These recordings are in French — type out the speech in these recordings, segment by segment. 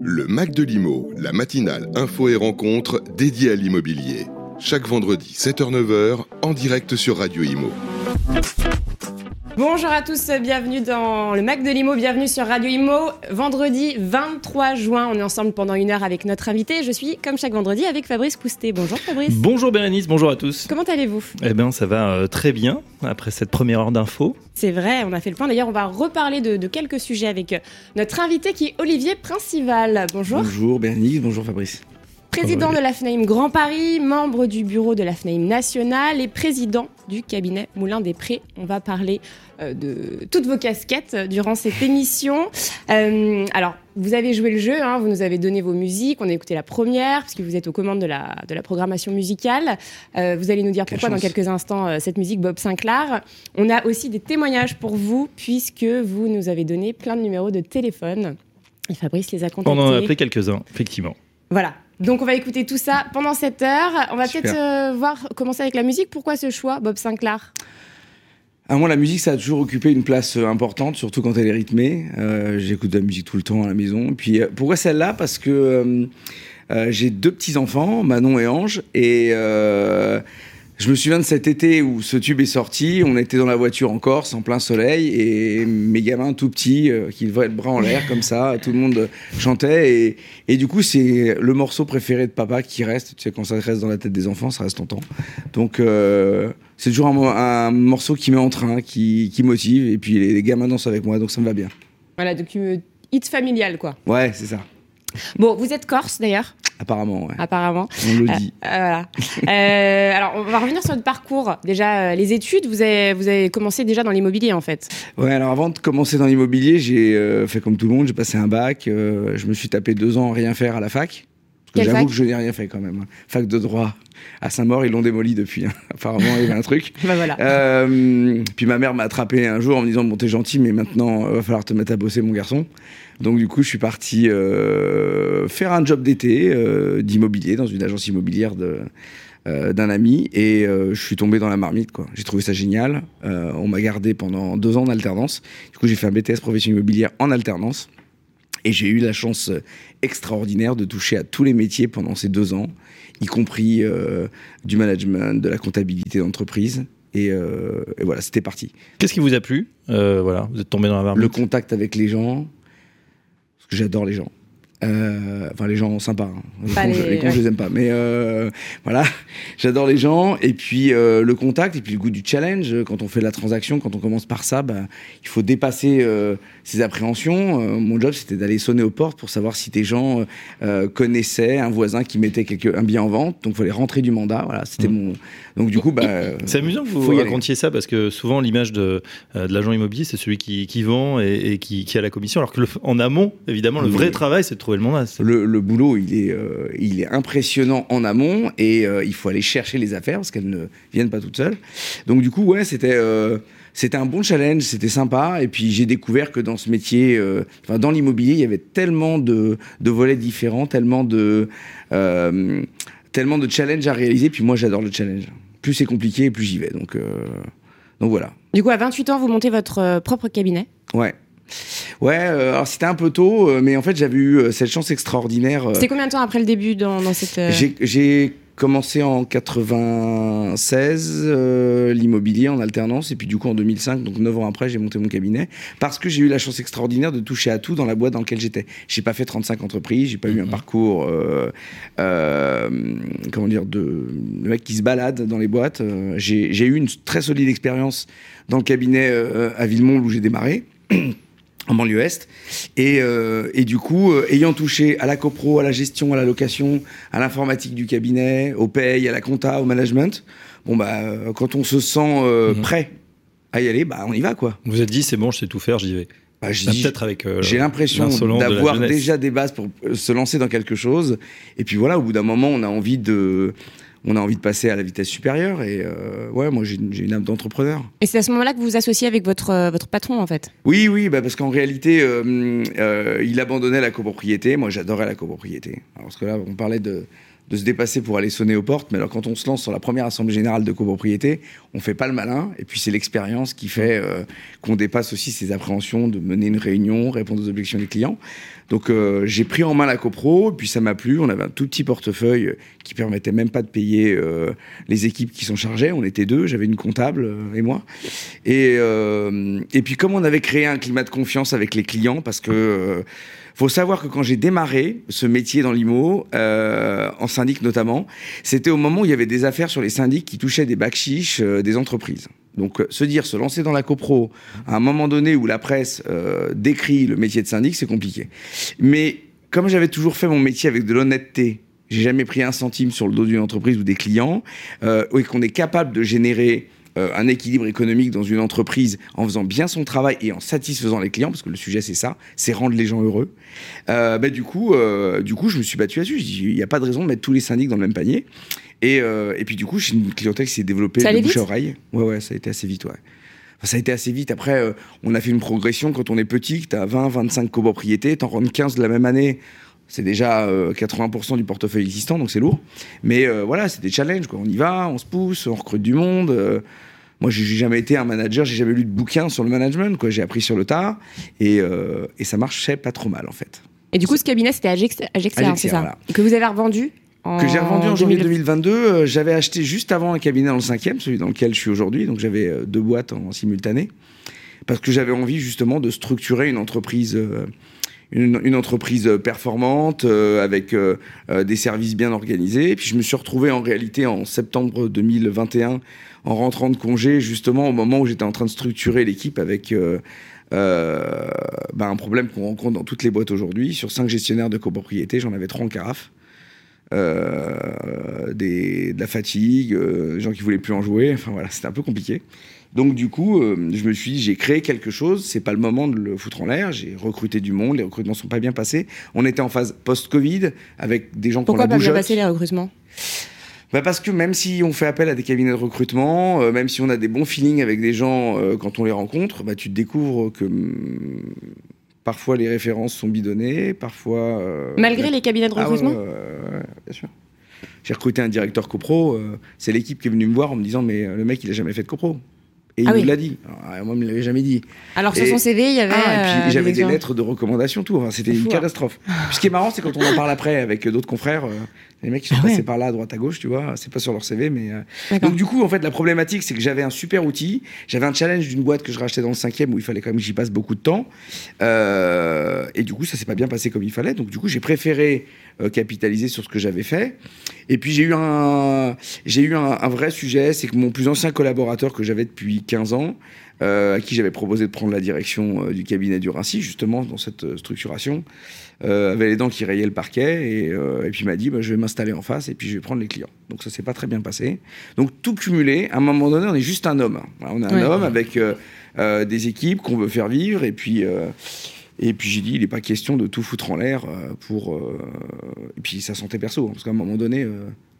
Le mag de l'Immo, la matinale info et rencontre dédiée à l'immobilier. Chaque vendredi 7h-9h en direct sur Radio Immo. Bonjour à tous, bienvenue dans le mag de l'Immo, bienvenue sur Radio Immo. Vendredi 23 juin, on est ensemble pendant une heure avec notre invité. Je suis, comme chaque vendredi, avec Fabrice Coustet. Bonjour Fabrice. Bonjour Bérénice, bonjour à tous. Comment allez-vous ? Eh bien, ça va très bien, après cette première heure d'infos. C'est vrai, on a fait le point. D'ailleurs, on va reparler de quelques sujets avec notre invité qui est Olivier Princivalle. Bonjour. Bonjour Bérénice, bonjour Fabrice. Président de la FNAIM Grand Paris, membre du bureau de la FNAIM Nationale et président du cabinet Moulin-des-Prés. On va parler de toutes vos casquettes durant cette émission. Alors, vous avez joué le jeu, vous nous avez donné vos musiques, on a écouté la première, puisque vous êtes aux commandes de la programmation musicale. Vous allez nous dire pourquoi dans quelques instants cette musique Bob Sinclair. On a aussi des témoignages pour vous, puisque vous nous avez donné plein de numéros de téléphone. Et Fabrice les a contactés. On en a appelé quelques-uns, effectivement. Voilà. Donc on va écouter tout ça pendant cette heure. On va commencer avec la musique. Pourquoi ce choix, Bob Sinclair ? Alors moi, la musique, ça a toujours occupé une place importante, surtout quand elle est rythmée. J'écoute de la musique tout le temps à la maison. Et puis pourquoi celle-là ? Parce que j'ai deux petits-enfants, Manon et Ange, et je me souviens de cet été où ce tube est sorti. On était dans la voiture en Corse, en plein soleil, et mes gamins tout petits, qui levaient le bras en l'air comme ça, tout le monde chantait. Et du coup, c'est le morceau préféré de papa qui reste. Tu sais, quand ça reste dans la tête des enfants, ça reste longtemps. Donc, c'est toujours un morceau qui met en train, qui motive. Et puis, les gamins dansent avec moi, donc ça me va bien. Voilà, donc hit familial, quoi. Ouais, c'est ça. Bon, vous êtes corse, d'ailleurs ? Apparemment, ouais. Apparemment. On le dit. Voilà. Alors, on va revenir sur votre parcours. Déjà, les études, vous avez commencé déjà dans l'immobilier, en fait. Ouais, alors avant de commencer dans l'immobilier, j'ai fait comme tout le monde, j'ai passé un bac. Je me suis tapé 2 ans à rien faire à la fac. Parce que j'avoue que je n'ai rien fait, quand même. Fac de droit à Saint-Maur, ils l'ont démoli depuis. Apparemment, il y avait un truc. Bah voilà. Puis ma mère m'a attrapé un jour en me disant « Bon, t'es gentil, mais maintenant, il va falloir te mettre à bosser, mon garçon. » Donc du coup, je suis parti faire un job d'été d'immobilier dans une agence immobilière d'un ami et je suis tombé dans la marmite, quoi. J'ai trouvé ça génial. On m'a gardé pendant 2 ans en alternance. Du coup, j'ai fait un BTS profession immobilière en alternance et j'ai eu la chance extraordinaire de toucher à tous les métiers pendant ces 2 ans, y compris du management, de la comptabilité d'entreprise. Et voilà, c'était parti. Qu'est-ce qui vous a plu ? Voilà, vous êtes tombé dans la marmite. Le contact avec les gens. J'adore les gens. Enfin, les gens sympas. Hein. Les cons, je les aime pas. Mais voilà, j'adore les gens. Et puis, le contact, et puis le goût du challenge. Quand on fait de la transaction, quand on commence par ça, il faut dépasser ses appréhensions. Mon job, c'était d'aller sonner aux portes pour savoir si des gens connaissaient un voisin qui mettait un bien en vente. Donc, il fallait rentrer du mandat. Voilà, c'était mon... Donc, du coup, c'est amusant que vous racontiez ça, parce que souvent, l'image de l'agent immobilier, c'est celui qui vend et qui a la commission. Alors que en amont, évidemment, le vrai travail, c'est de trouver le mandat. Le boulot, il est impressionnant en amont et il faut aller chercher les affaires parce qu'elles ne viennent pas toutes seules. Donc du coup, ouais, c'était un bon challenge, c'était sympa. Et puis j'ai découvert que dans ce métier, dans l'immobilier, il y avait tellement de volets différents, tellement de challenges à réaliser. Puis moi, j'adore le challenge. Plus c'est compliqué, plus j'y vais. Donc voilà. Du coup, à 28 ans, vous montez votre propre cabinet ? Ouais. Ouais, alors c'était un peu tôt, mais en fait j'avais eu cette chance extraordinaire. C'était combien de temps après le début dans cette... J'ai commencé en 96, l'immobilier en alternance, et puis du coup en 2005, donc 9 ans après, j'ai monté mon cabinet, parce que j'ai eu la chance extraordinaire de toucher à tout dans la boîte dans laquelle j'étais. J'ai pas fait 35 entreprises, j'ai pas eu un parcours, le mec qui se balade dans les boîtes. J'ai eu une très solide expérience dans le cabinet à Villemomble où j'ai démarré. En banlieue Est. Et du coup, ayant touché à la copro, à la gestion, à la location, à l'informatique du cabinet, au paye, à la compta, au management, quand on se sent prêt à y aller, on y va, quoi. Vous êtes dit, c'est bon, je sais tout faire, j'y vais. Peut-être avec j'ai l'impression d'avoir déjà des bases pour se lancer dans quelque chose. Et puis voilà, au bout d'un moment, on a envie de passer à la vitesse supérieure et moi j'ai une âme d'entrepreneur. Et c'est à ce moment-là que vous vous associez avec votre patron en fait ? Oui, parce qu'en réalité il abandonnait la copropriété, moi j'adorais la copropriété. Alors parce que là on parlait de de se dépasser pour aller sonner aux portes. Mais alors, quand on se lance sur la première assemblée générale de copropriété, on fait pas le malin. Et puis, c'est l'expérience qui fait qu'on dépasse aussi ces appréhensions de mener une réunion, répondre aux objections des clients. Donc, j'ai pris en main la copro. Et puis, ça m'a plu. On avait un tout petit portefeuille qui permettait même pas de payer les équipes qui s'en chargeaient. On était deux. J'avais une comptable et moi. Et puis, comme on avait créé un climat de confiance avec les clients, parce que faut savoir que quand j'ai démarré ce métier dans l'IMO, en syndic notamment, c'était au moment où il y avait des affaires sur les syndics qui touchaient des bakchiches des entreprises. Donc se lancer dans la copro, à un moment donné où la presse décrit le métier de syndic, c'est compliqué. Mais comme j'avais toujours fait mon métier avec de l'honnêteté, j'ai jamais pris un centime sur le dos d'une entreprise ou des clients, et qu'on est capable de générer un équilibre économique dans une entreprise en faisant bien son travail et en satisfaisant les clients, parce que le sujet c'est ça, c'est rendre les gens heureux. Du coup, je me suis battu là-dessus. Je dis, il n'y a pas de raison de mettre tous les syndics dans le même panier. Et puis du coup, j'ai une clientèle qui s'est développée de bouche à oreille. Ouais, ça a été assez vite, ouais. Ça a été assez vite. Après, on a fait une progression. Quand on est petit, que t'as 20, 25 copropriétés, t'en rends 15 de la même année. C'est déjà 80% du portefeuille existant, donc c'est lourd. Mais voilà, c'est des challenges, quoi. On y va, on se pousse, on recrute du monde. Moi, j'ai jamais été un manager, j'ai jamais lu de bouquin sur le management, quoi. J'ai appris sur le tard et ça marchait pas trop mal, en fait. Et du coup, ce cabinet, c'était Agexia, c'est ça, voilà. Que vous avez revendu que j'ai revendu en janvier 2022. J'avais acheté juste avant un cabinet dans le 5e, celui dans lequel je suis aujourd'hui. Donc, j'avais deux boîtes en simultané parce que j'avais envie, justement, de structurer une entreprise... Une entreprise performante, avec des services bien organisés. Et puis je me suis retrouvé en réalité en septembre 2021, en rentrant de congé, justement au moment où j'étais en train de structurer l'équipe avec un problème qu'on rencontre dans toutes les boîtes aujourd'hui. Sur 5 gestionnaires de copropriété, j'en avais 3 en carafe. De la fatigue, des gens qui voulaient plus en jouer. Enfin voilà, c'était un peu compliqué. Donc du coup, je me suis dit, j'ai créé quelque chose, c'est pas le moment de le foutre en l'air, j'ai recruté du monde, les recrutements sont pas bien passés. On était en phase post-Covid, avec des gens qui ont la bougeotte. Pourquoi pas bien passé les recrutements ? Parce que même si on fait appel à des cabinets de recrutement, même si on a des bons feelings avec des gens quand on les rencontre, tu te découvres que... Parfois les références sont bidonnées, parfois... Malgré les cabinets de recrutement ? Ouais, bien sûr. J'ai recruté un directeur copro, c'est l'équipe qui est venue me voir en me disant « mais le mec il a jamais fait de copro ». Et il nous l'a dit. Alors, moi, il ne me l'avait jamais dit. Alors, sur son CV, il y avait... et puis, j'avais des lettres de recommandation, tout. Enfin, c'était une catastrophe. Puis, ce qui est marrant, c'est quand on en parle après avec d'autres confrères, les mecs qui sont passés par là, à droite, à gauche, tu vois. C'est pas sur leur CV, mais... Donc, du coup, en fait, la problématique, c'est que j'avais un super outil. J'avais un challenge d'une boîte que je rachetais dans le 5e où il fallait quand même que j'y passe beaucoup de temps. Et du coup, ça s'est pas bien passé comme il fallait. Donc, du coup, j'ai préféré capitaliser sur ce que j'avais fait. Et puis, j'ai eu un vrai sujet. C'est que mon plus ancien collaborateur que j'avais depuis 15 ans, à qui j'avais proposé de prendre la direction du cabinet du Raincy, justement, dans cette structuration, avait les dents qui rayaient le parquet, et puis il m'a dit, je vais m'installer en face, et puis je vais prendre les clients. Donc ça s'est pas très bien passé. Donc tout cumulé, à un moment donné, on est juste un homme. Alors, on est un homme avec des équipes qu'on veut faire vivre, et puis j'ai dit, il n'est pas question de tout foutre en l'air pour... Et puis sa santé perso, parce qu'à un moment donné...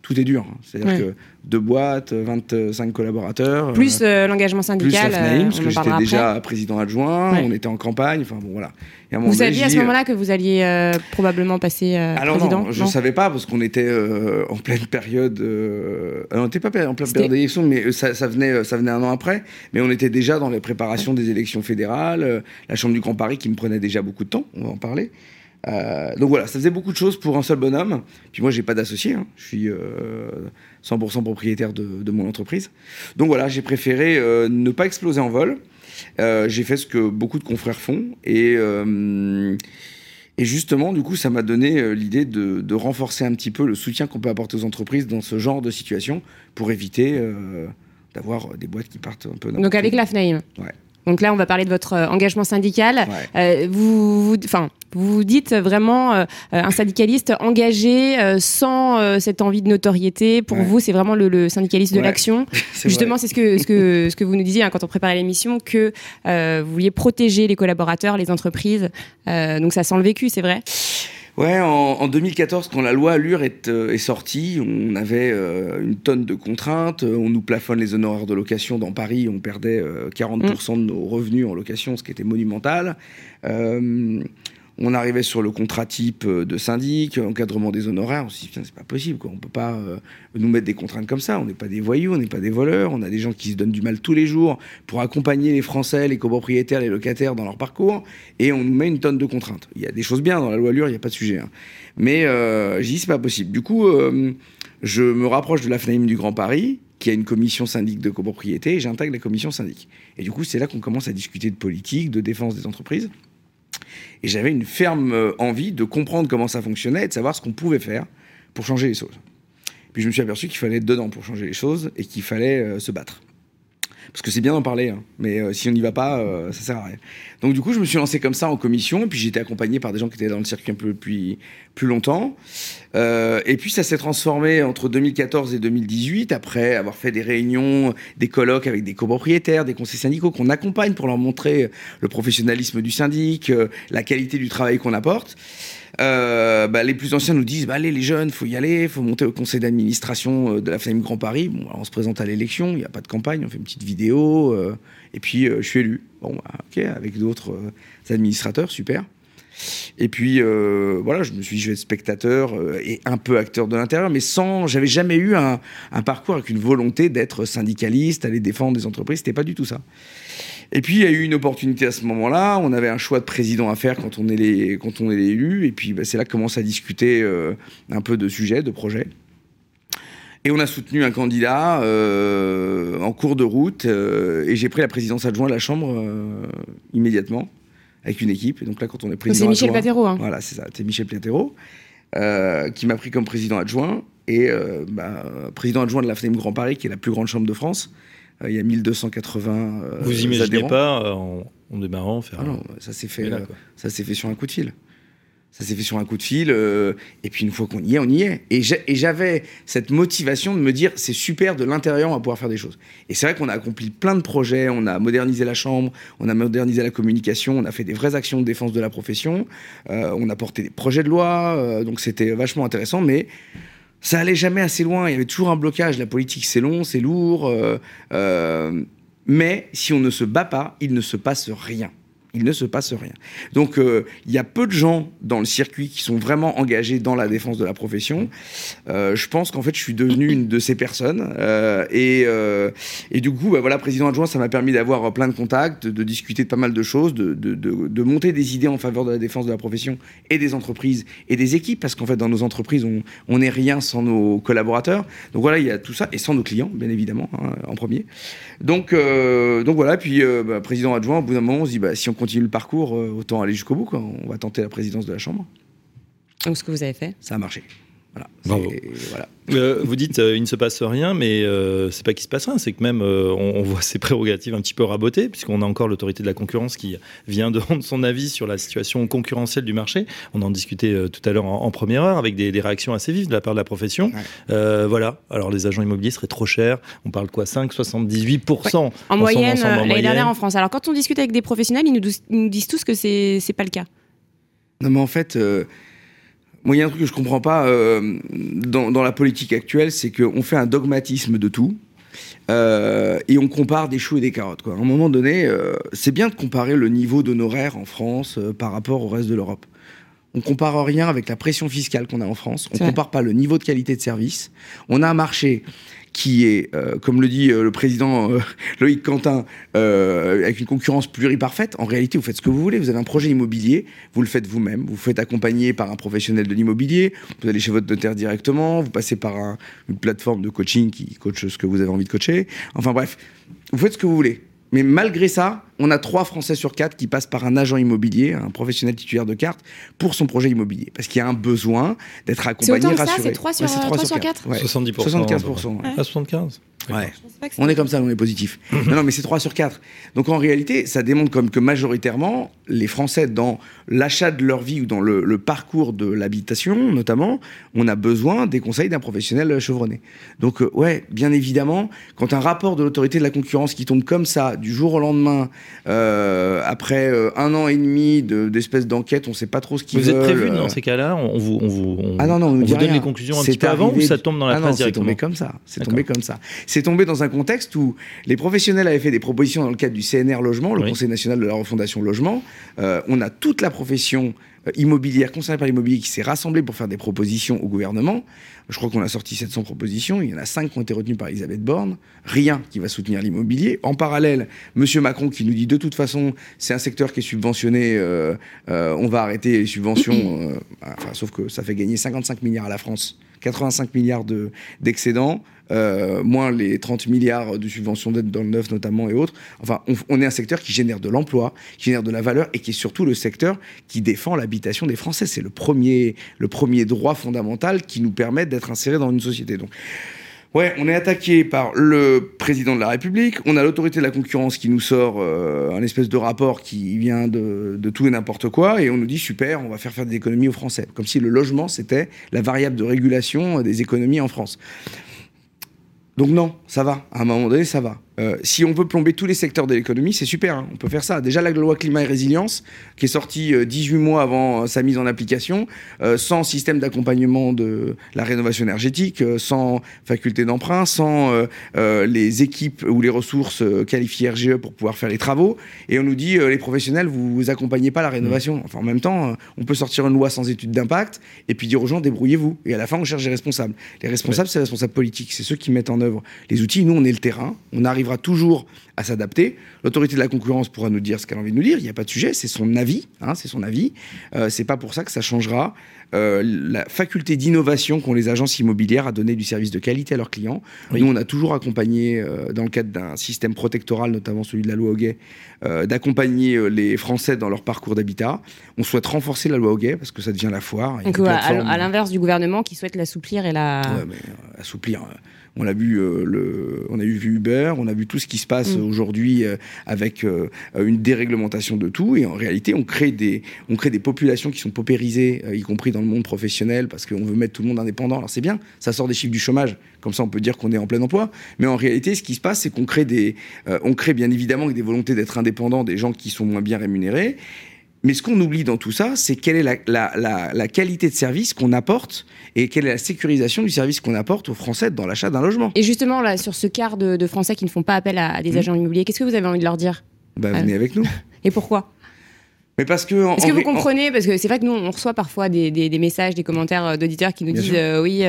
Tout est dur. C'est-à-dire que 2 boîtes, 25 collaborateurs... Plus l'engagement syndical, plus la FNAIM, parce que j'étais déjà président adjoint, on était en campagne, enfin bon, voilà. Vous saviez à ce moment-là que vous alliez probablement passer président ? Alors non, je ne savais pas, parce qu'on était en pleine période... on n'était pas en pleine période d'élection, mais ça venait un an après, mais on était déjà dans les préparations des élections fédérales, la Chambre du Grand Paris qui me prenait déjà beaucoup de temps, on va en parler... donc voilà, ça faisait beaucoup de choses pour un seul bonhomme. Puis moi, j'ai pas d'associé, je suis 100% propriétaire de mon entreprise. Donc voilà, j'ai préféré ne pas exploser en vol. J'ai fait ce que beaucoup de confrères font, et justement, du coup, ça m'a donné l'idée de renforcer un petit peu le soutien qu'on peut apporter aux entreprises dans ce genre de situation pour éviter d'avoir des boîtes qui partent un peu n'importe. Donc avec la FNAIM. Ouais. Donc là, on va parler de votre engagement syndical. Ouais. Vous dites vraiment un syndicaliste engagé sans cette envie de notoriété. Pour vous, c'est vraiment le syndicaliste de l'action. C'est justement, vrai. C'est ce que vous nous disiez quand on préparait l'émission, que vous vouliez protéger les collaborateurs, les entreprises. Donc ça sent le vécu, c'est vrai. Ouais, en 2014, quand la loi ALUR est sortie, on avait une tonne de contraintes, on nous plafonne les honoraires de location dans Paris, on perdait 40% de nos revenus en location, ce qui était monumental. On arrivait sur le contrat type de syndic, encadrement des honoraires. On se dit, putain, c'est pas possible, quoi. On peut pas nous mettre des contraintes comme ça. On n'est pas des voyous, on n'est pas des voleurs. On a des gens qui se donnent du mal tous les jours pour accompagner les Français, les copropriétaires, les locataires dans leur parcours. Et on nous met une tonne de contraintes. Il y a des choses bien dans la loi ALUR, il n'y a pas de sujet. Hein. Mais j'ai dit, c'est pas possible. Du coup, je me rapproche de la FNAIM du Grand Paris, qui a une commission syndic de copropriété, et j'intègre la commission syndic. Et du coup, c'est là qu'on commence à discuter de politique, de défense des entreprises. Et j'avais une ferme envie de comprendre comment ça fonctionnait et de savoir ce qu'on pouvait faire pour changer les choses. Puis je me suis aperçu qu'il fallait être dedans pour changer les choses et qu'il fallait se battre. Parce que c'est bien d'en parler, hein, mais si on n'y va pas, ça sert à rien. Donc du coup, je me suis lancé comme ça en commission, puis j'ai été accompagné par des gens qui étaient dans le circuit un peu depuis plus longtemps. Et puis ça s'est transformé entre 2014 et 2018, après avoir fait des réunions, des colloques avec des copropriétaires, des conseils syndicaux qu'on accompagne pour leur montrer le professionnalisme du syndic, la qualité du travail qu'on apporte. Les plus anciens nous disent, allez les jeunes, faut y aller, faut monter au conseil d'administration de la FNAIM Grand Paris. Bon, alors on se présente à l'élection, il n'y a pas de campagne, on fait une petite vidéo, et puis je suis élu. Bon, ok, avec d'autres administrateurs, super. Et puis je me suis dit, je vais être spectateur et un peu acteur de l'intérieur, mais j'avais jamais eu un parcours avec une volonté d'être syndicaliste, aller défendre des entreprises, c'était pas du tout ça. Et puis, il y a eu une opportunité à ce moment-là. On avait un choix de président à faire quand on est les élus. Et puis, c'est là que commence à discuter un peu de sujets, de projets. Et on a soutenu un candidat en cours de route. Et j'ai pris la présidence adjointe de la Chambre immédiatement, avec une équipe. Et donc là, quand on est président adjoint... C'est Michel Platero. Hein. Voilà, c'est ça. C'est Michel Platero qui m'a pris comme président adjoint. Et président adjoint de la FNAIM Grand Paris, qui est la plus grande chambre de France. Il y a 1280 adhérents. Vous imaginez pas, en démarrant, faire... Ah non, ça s'est fait sur un coup de fil. Ça s'est fait sur un coup de fil. Et puis, une fois qu'on y est, on y est. Et j'avais cette motivation de me dire, c'est super, de l'intérieur, on va pouvoir faire des choses. Et c'est vrai qu'on a accompli plein de projets. On a modernisé la Chambre, on a modernisé la communication, on a fait des vraies actions de défense de la profession, on a porté des projets de loi. Donc, c'était vachement intéressant, mais... ça allait jamais assez loin, il y avait toujours un blocage. La politique, c'est long, c'est lourd. Mais si on ne se bat pas, il ne se passe rien. Il ne se passe rien. Donc, il y a peu de gens dans le circuit qui sont vraiment engagés dans la défense de la profession. Je pense qu'en fait, je suis devenu une de ces personnes. Et du coup, président adjoint, ça m'a permis d'avoir plein de contacts, de discuter de pas mal de choses, de monter des idées en faveur de la défense de la profession et des entreprises et des équipes. Parce qu'en fait, dans nos entreprises, on n'est rien sans nos collaborateurs. Donc voilà, il y a tout ça. Et sans nos clients, bien évidemment, hein, en premier. Donc voilà, puis président adjoint, au bout d'un moment, on se dit, si on continue le parcours, autant aller jusqu'au bout, quoi. On va tenter la présidence de la Chambre. Donc ce que vous avez fait ? Ça a marché. Voilà. Bravo. Voilà. Vous dites il ne se passe rien, mais c'est pas qu'il se passe rien, c'est que même on voit ses prérogatives un petit peu rabotées, puisqu'on a encore l'autorité de la concurrence qui vient de rendre son avis sur la situation concurrentielle du marché. On en discutait tout à l'heure en première heure, avec des réactions assez vives de la part de la profession. Ouais. Alors les agents immobiliers seraient trop chers, on parle de quoi, 5,78% ouais. En moyenne, l'année dernière en France. Alors quand on discute avec des professionnels, ils nous disent tous que c'est pas le cas. Non mais en fait... Moi, il y a un truc que je ne comprends pas dans la politique actuelle, c'est qu'on fait un dogmatisme de tout et on compare des choux et des carottes, quoi. À un moment donné, c'est bien de comparer le niveau d'honoraires en France par rapport au reste de l'Europe. On ne compare rien avec la pression fiscale qu'on a en France. On ne compare pas le niveau de qualité de service. On a un marché qui est, comme le dit le président Loïc Quentin, avec une concurrence pluriparfaite. En réalité, vous faites ce que vous voulez. Vous avez un projet immobilier, vous le faites vous-même. Vous vous faites accompagner par un professionnel de l'immobilier. Vous allez chez votre notaire directement. Vous passez par une plateforme de coaching qui coache ce que vous avez envie de coacher. Enfin bref, vous faites ce que vous voulez. Mais malgré ça, on a 3 Français sur 4 qui passent par un agent immobilier, un professionnel titulaire de carte, pour son projet immobilier. Parce qu'il y a un besoin d'être accompagné, rassuré. C'est autant que ça, c'est 3 sur 4 ouais. 70%. 75%. Ouais. Ah, 75 ouais. On est comme ça, on est positif. non, mais c'est 3 sur 4. Donc en réalité, ça démontre comme que majoritairement, les Français, dans l'achat de leur vie ou dans le parcours de l'habitation, notamment, on a besoin des conseils d'un professionnel chevronné. Donc bien évidemment, quand un rapport de l'autorité de la concurrence qui tombe comme ça, du jour au lendemain, après 1 an et demi d'espèce d'enquête, on ne sait pas trop ce qu'ils veulent. Vous êtes prévus dans ces cas-là ? On vous donne les conclusions un petit peu avant, ou ça tombe dans la presse directement ? C'est tombé comme ça. C'est tombé dans un contexte où les professionnels avaient fait des propositions dans le cadre du CNR Logement, le Conseil National de la Refondation Logement. On a toute la profession immobilière concernée par l'immobilier qui s'est rassemblée pour faire des propositions au gouvernement. Je crois qu'on a sorti 700 propositions. Il y en a 5 qui ont été retenues par Elisabeth Borne. Rien qui va soutenir l'immobilier. En parallèle, M. Macron qui nous dit de toute façon, c'est un secteur qui est subventionné, on va arrêter les subventions. Enfin, sauf que ça fait gagner 55 milliards à la France. 85 milliards d'excédents, moins les 30 milliards de subventions d'aide dans le neuf notamment et autres. Enfin, on est un secteur qui génère de l'emploi, qui génère de la valeur et qui est surtout le secteur qui défend l'habitation des Français. C'est le premier droit fondamental qui nous permet d'être insérés dans une société. Donc, ouais, on est attaqué par le président de la République, on a l'autorité de la concurrence qui nous sort un espèce de rapport qui vient de tout et n'importe quoi, et on nous dit super, on va faire des économies aux Français. Comme si le logement, c'était la variable de régulation des économies en France. Donc non, ça va. À un moment donné, ça va. Si on veut plomber tous les secteurs de l'économie, c'est super, hein, on peut faire ça. Déjà, la loi climat et résilience, qui est sortie 18 mois avant sa mise en application, sans système d'accompagnement de la rénovation énergétique, sans faculté d'emprunt, sans les équipes ou les ressources qualifiées RGE pour pouvoir faire les travaux. Et on nous dit, les professionnels, vous accompagnez pas la rénovation. Enfin, en même temps, on peut sortir une loi sans étude d'impact et puis dire aux gens, débrouillez-vous. Et à la fin, on cherche les responsables. Les responsables, c'est les responsables politiques, c'est ceux qui mettent en œuvre les outils. Nous, on est le terrain, on arrive toujours à s'adapter. L'autorité de la concurrence pourra nous dire ce qu'elle a envie de nous dire. Il n'y a pas de sujet. C'est son avis. Hein, c'est son avis. C'est pas pour ça que ça changera. La faculté d'innovation qu'ont les agences immobilières à donner du service de qualité à leurs clients. Oui. Nous, on a toujours accompagné, dans le cadre d'un système protectoral, notamment celui de la loi Hoguet, d'accompagner les Français dans leur parcours d'habitat. On souhaite renforcer la loi Hoguet parce que ça devient la foire. Donc, à l'inverse du gouvernement qui souhaite l'assouplir et la... Ouais, mais, assouplir... On a vu on a vu Uber, on a vu tout ce qui se passe aujourd'hui avec une déréglementation de tout. Et en réalité, on crée des populations qui sont paupérisées, y compris dans le monde professionnel, parce qu'on veut mettre tout le monde indépendant. Alors c'est bien, ça sort des chiffres du chômage. Comme ça, on peut dire qu'on est en plein emploi. Mais en réalité, ce qui se passe, c'est qu'on crée on crée bien évidemment avec des volontés d'être indépendants des gens qui sont moins bien rémunérés. Mais ce qu'on oublie dans tout ça, c'est quelle est la qualité de service qu'on apporte et quelle est la sécurisation du service qu'on apporte aux Français dans l'achat d'un logement. Et justement, là, sur ce quart de Français qui ne font pas appel à des agents immobiliers, qu'est-ce que vous avez envie de leur dire ? Venez avec nous. Et pourquoi ? Mais parce que... Est-ce que vous comprenez ? Parce que c'est vrai que nous, on reçoit parfois des messages, des commentaires d'auditeurs qui nous disent « Oui,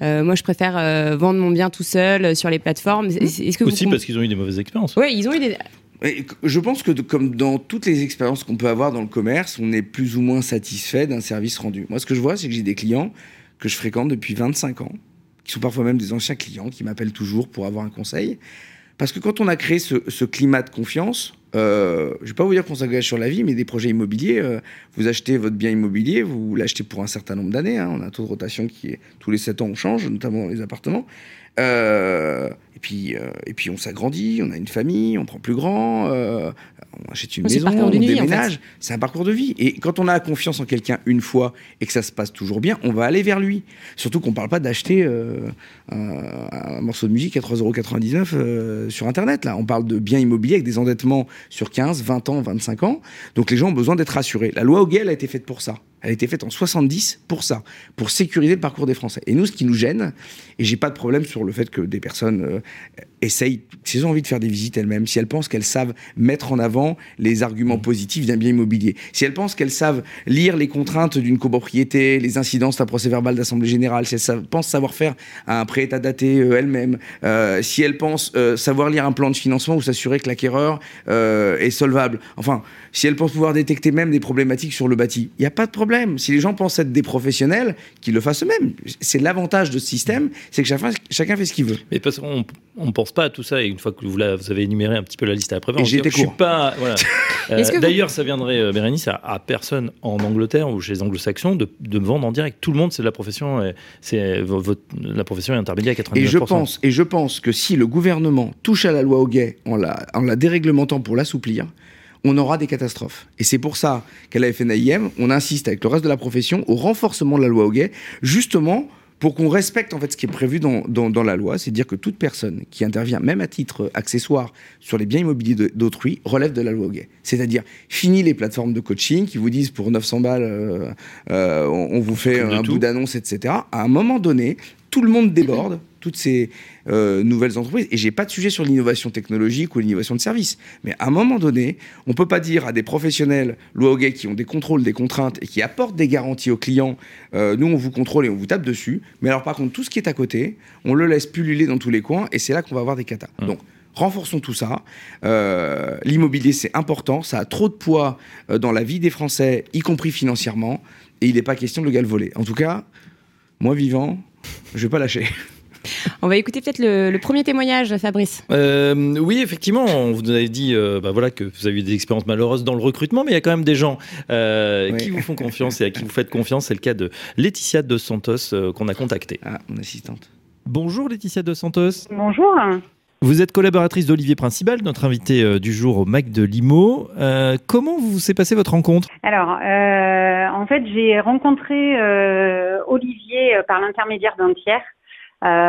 moi, je préfère vendre mon bien tout seul sur les plateformes. » Parce qu'ils ont eu des mauvaises expériences. Oui, ils ont eu des... Je pense que comme dans toutes les expériences qu'on peut avoir dans le commerce, on est plus ou moins satisfait d'un service rendu. Moi, ce que je vois, c'est que j'ai des clients que je fréquente depuis 25 ans, qui sont parfois même des anciens clients, qui m'appellent toujours pour avoir un conseil. Parce que quand on a créé ce climat de confiance, je ne vais pas vous dire qu'on s'engage sur la vie, mais des projets immobiliers, vous achetez votre bien immobilier, vous l'achetez pour un certain nombre d'années. Hein, on a un taux de rotation qui est... Tous les 7 ans, on change, notamment dans les appartements. Et puis on s'agrandit, on a une famille, on prend plus grand, on achète une maison, on déménage. En fait. C'est un parcours de vie. Et quand on a confiance en quelqu'un une fois et que ça se passe toujours bien, on va aller vers lui. Surtout qu'on ne parle pas d'acheter un morceau de musique à 3,99 € sur Internet. Là. On parle de biens immobiliers avec des endettements sur 15, 20 ans, 25 ans. Donc les gens ont besoin d'être rassurés. La loi Hoguet a été faite pour ça. Elle a été faite en 70 pour ça, pour sécuriser le parcours des Français. Et nous, ce qui nous gêne, et j'ai pas de problème sur le fait que des personnes essayent, si elles ont envie de faire des visites elles-mêmes, si elles pensent qu'elles savent mettre en avant les arguments positifs d'un bien immobilier, si elles pensent qu'elles savent lire les contraintes d'une copropriété, les incidences d'un procès-verbal d'assemblée générale, si elles pensent savoir faire un prêt à dater elles-mêmes, si elles pensent savoir lire un plan de financement ou s'assurer que l'acquéreur est solvable. Enfin, si elles pensent pouvoir détecter même des problématiques sur le bâti, il n'y a pas de problème. Si les gens pensent être des professionnels, qu'ils le fassent eux-mêmes. C'est l'avantage de ce système, c'est que chacun fait ce qu'il veut. Mais parce qu'on ne pense pas à tout ça, et une fois que vous avez énuméré un petit peu la liste à prévoir, je ne suis pas... Voilà. D'ailleurs, ça viendrait, Bérénice, à personne en Angleterre ou chez les anglo-saxons de vendre en direct. Tout le monde, c'est de la profession, la profession est intermédiaire à 99%. Et je pense que si le gouvernement touche à la loi Hoguet en la déréglementant pour l'assouplir, on aura des catastrophes. Et c'est pour ça qu'à la FNAIM, on insiste avec le reste de la profession au renforcement de la loi Hoguet, justement pour qu'on respecte en fait ce qui est prévu dans la loi, c'est-à-dire que toute personne qui intervient, même à titre accessoire, sur les biens immobiliers d'autrui, relève de la loi Hoguet. C'est-à-dire, fini les plateformes de coaching qui vous disent pour 900 balles, on vous fait un bout d'annonce, etc. À un moment donné... tout le monde déborde, toutes ces nouvelles entreprises. Et je n'ai pas de sujet sur l'innovation technologique ou l'innovation de service. Mais à un moment donné, on ne peut pas dire à des professionnels, loi Hoguet, qui ont des contrôles, des contraintes et qui apportent des garanties aux clients, nous, on vous contrôle et on vous tape dessus. Mais alors, par contre, tout ce qui est à côté, on le laisse pulluler dans tous les coins et c'est là qu'on va avoir des catas. Donc, renforçons tout ça. L'immobilier, c'est important. Ça a trop de poids dans la vie des Français, y compris financièrement. Et il n'est pas question de le galvoler. En tout cas, moi vivant, je ne vais pas lâcher. On va écouter peut-être le premier témoignage, Fabrice. Oui, effectivement, on vous avait dit voilà, que vous avez eu des expériences malheureuses dans le recrutement, mais il y a quand même des gens oui, qui vous font confiance et à qui vous faites confiance. C'est le cas de Laetitia de Santos qu'on a contactée. Ah, mon assistante. Bonjour Laetitia de Santos. Bonjour. Vous êtes collaboratrice d'Olivier Princivalle, notre invité du jour au mag de l'Immo. Comment s'est passée votre rencontre ? Alors, en fait, j'ai rencontré Olivier par l'intermédiaire d'un tiers.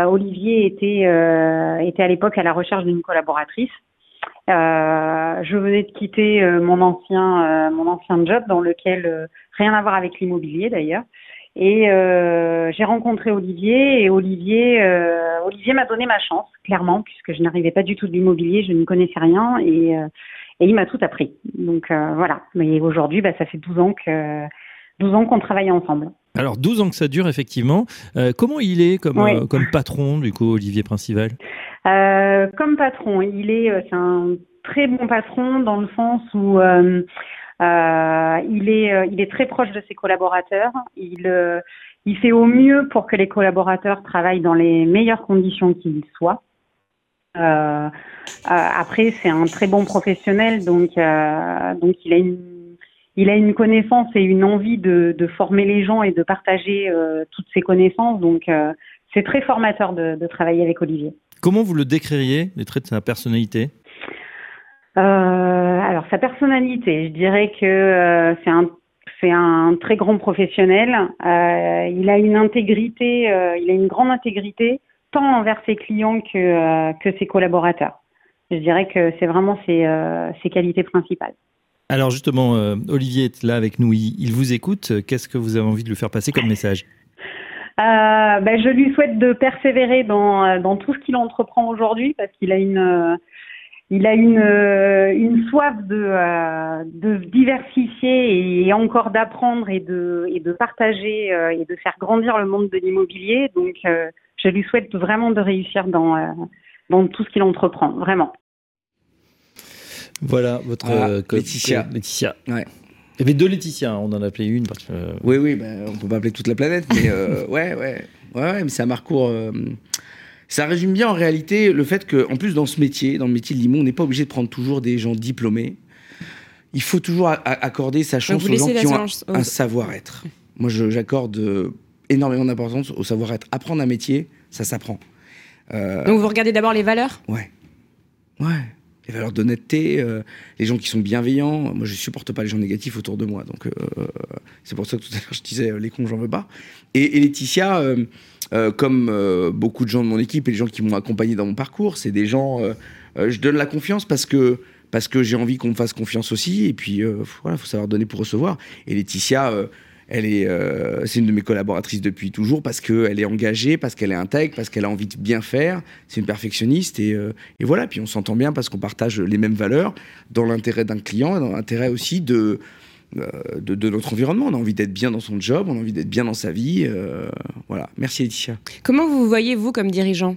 Olivier était à l'époque à la recherche d'une collaboratrice. Je venais de quitter mon ancien job dans lequel rien à voir avec l'immobilier d'ailleurs. Et j'ai rencontré Olivier et Olivier m'a donné ma chance, clairement, puisque je n'arrivais pas du tout de l'immobilier, je ne connaissais rien et il m'a tout appris. Donc voilà, mais aujourd'hui, ça fait 12 ans qu'on travaille ensemble. Alors 12 ans que ça dure, effectivement. Comment il est comme patron, du coup, Olivier Princivalle ? Comme patron, c'est un très bon patron dans le sens où... il est très proche de ses collaborateurs. Il fait au mieux pour que les collaborateurs travaillent dans les meilleures conditions qu'ils soient. Après, c'est un très bon professionnel, donc il a une connaissance et une envie de former les gens et de partager toutes ses connaissances. Donc, c'est très formateur de travailler avec Olivier. Comment vous le décririez, les traits de sa personnalité ? Alors sa personnalité, je dirais que c'est un très grand professionnel. Il a une grande intégrité tant envers ses clients que ses collaborateurs. Je dirais que c'est vraiment ses qualités principales. Alors justement, Olivier est là avec nous, il vous écoute. Qu'est-ce que vous avez envie de lui faire passer comme message ? Je lui souhaite de persévérer dans tout ce qu'il entreprend aujourd'hui parce qu'il a une soif de diversifier et encore d'apprendre et de partager et de faire grandir le monde de l'immobilier. Donc, je lui souhaite vraiment de réussir dans tout ce qu'il entreprend, vraiment. Voilà votre Laetitia. Ouais. Il y avait deux Laetitia, on en appelait une. Parce que... Oui, on ne peut pas appeler toute la planète, mais ouais, mais c'est un parcours... Ça résume bien en réalité le fait qu'en plus dans le métier de l'immo, on n'est pas obligé de prendre toujours des gens diplômés. Il faut toujours accorder sa chance aux gens qui ont un savoir-être. Moi, j'accorde énormément d'importance au savoir-être. Apprendre un métier, ça s'apprend. Donc vous regardez d'abord les valeurs ? Ouais. Les valeurs d'honnêteté, les gens qui sont bienveillants. Moi, je ne supporte pas les gens négatifs autour de moi. Donc, c'est pour ça que tout à l'heure, je disais les cons, j'en veux pas. Et Laetitia... comme beaucoup de gens de mon équipe et les gens qui m'ont accompagné dans mon parcours, c'est des gens... je donne la confiance parce que j'ai envie qu'on me fasse confiance aussi. Et puis, faut savoir donner pour recevoir. Et Laetitia, c'est une de mes collaboratrices depuis toujours parce qu'elle est engagée, parce qu'elle est intègre, parce qu'elle a envie de bien faire. C'est une perfectionniste. Et voilà, puis on s'entend bien parce qu'on partage les mêmes valeurs dans l'intérêt d'un client et dans l'intérêt aussi de notre environnement. On a envie d'être bien dans son job, on a envie d'être bien dans sa vie. Voilà. Merci Laetitia. Comment vous voyez-vous comme dirigeant ?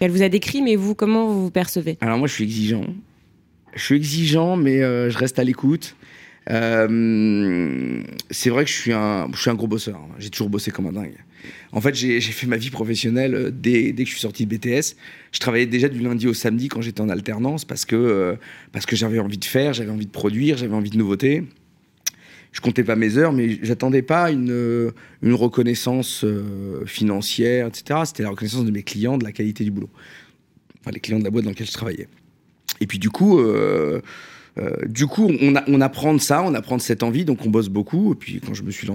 Elle vous a décrit, mais vous, comment vous vous percevez ? Alors moi, je suis exigeant. Mais je reste à l'écoute. C'est vrai que je suis un gros bosseur. J'ai toujours bossé comme un dingue. En fait, j'ai fait ma vie professionnelle dès que je suis sorti de BTS. Je travaillais déjà du lundi au samedi quand j'étais en alternance parce que j'avais envie de faire, j'avais envie de produire, j'avais envie de nouveautés. Je comptais pas mes heures, mais j'attendais pas une reconnaissance financière, etc. C'était la reconnaissance de mes clients, de la qualité du boulot. Enfin, les clients de la boîte dans laquelle je travaillais. Et puis du coup, on apprend de cette envie, donc on bosse beaucoup. Et puis, quand je me suis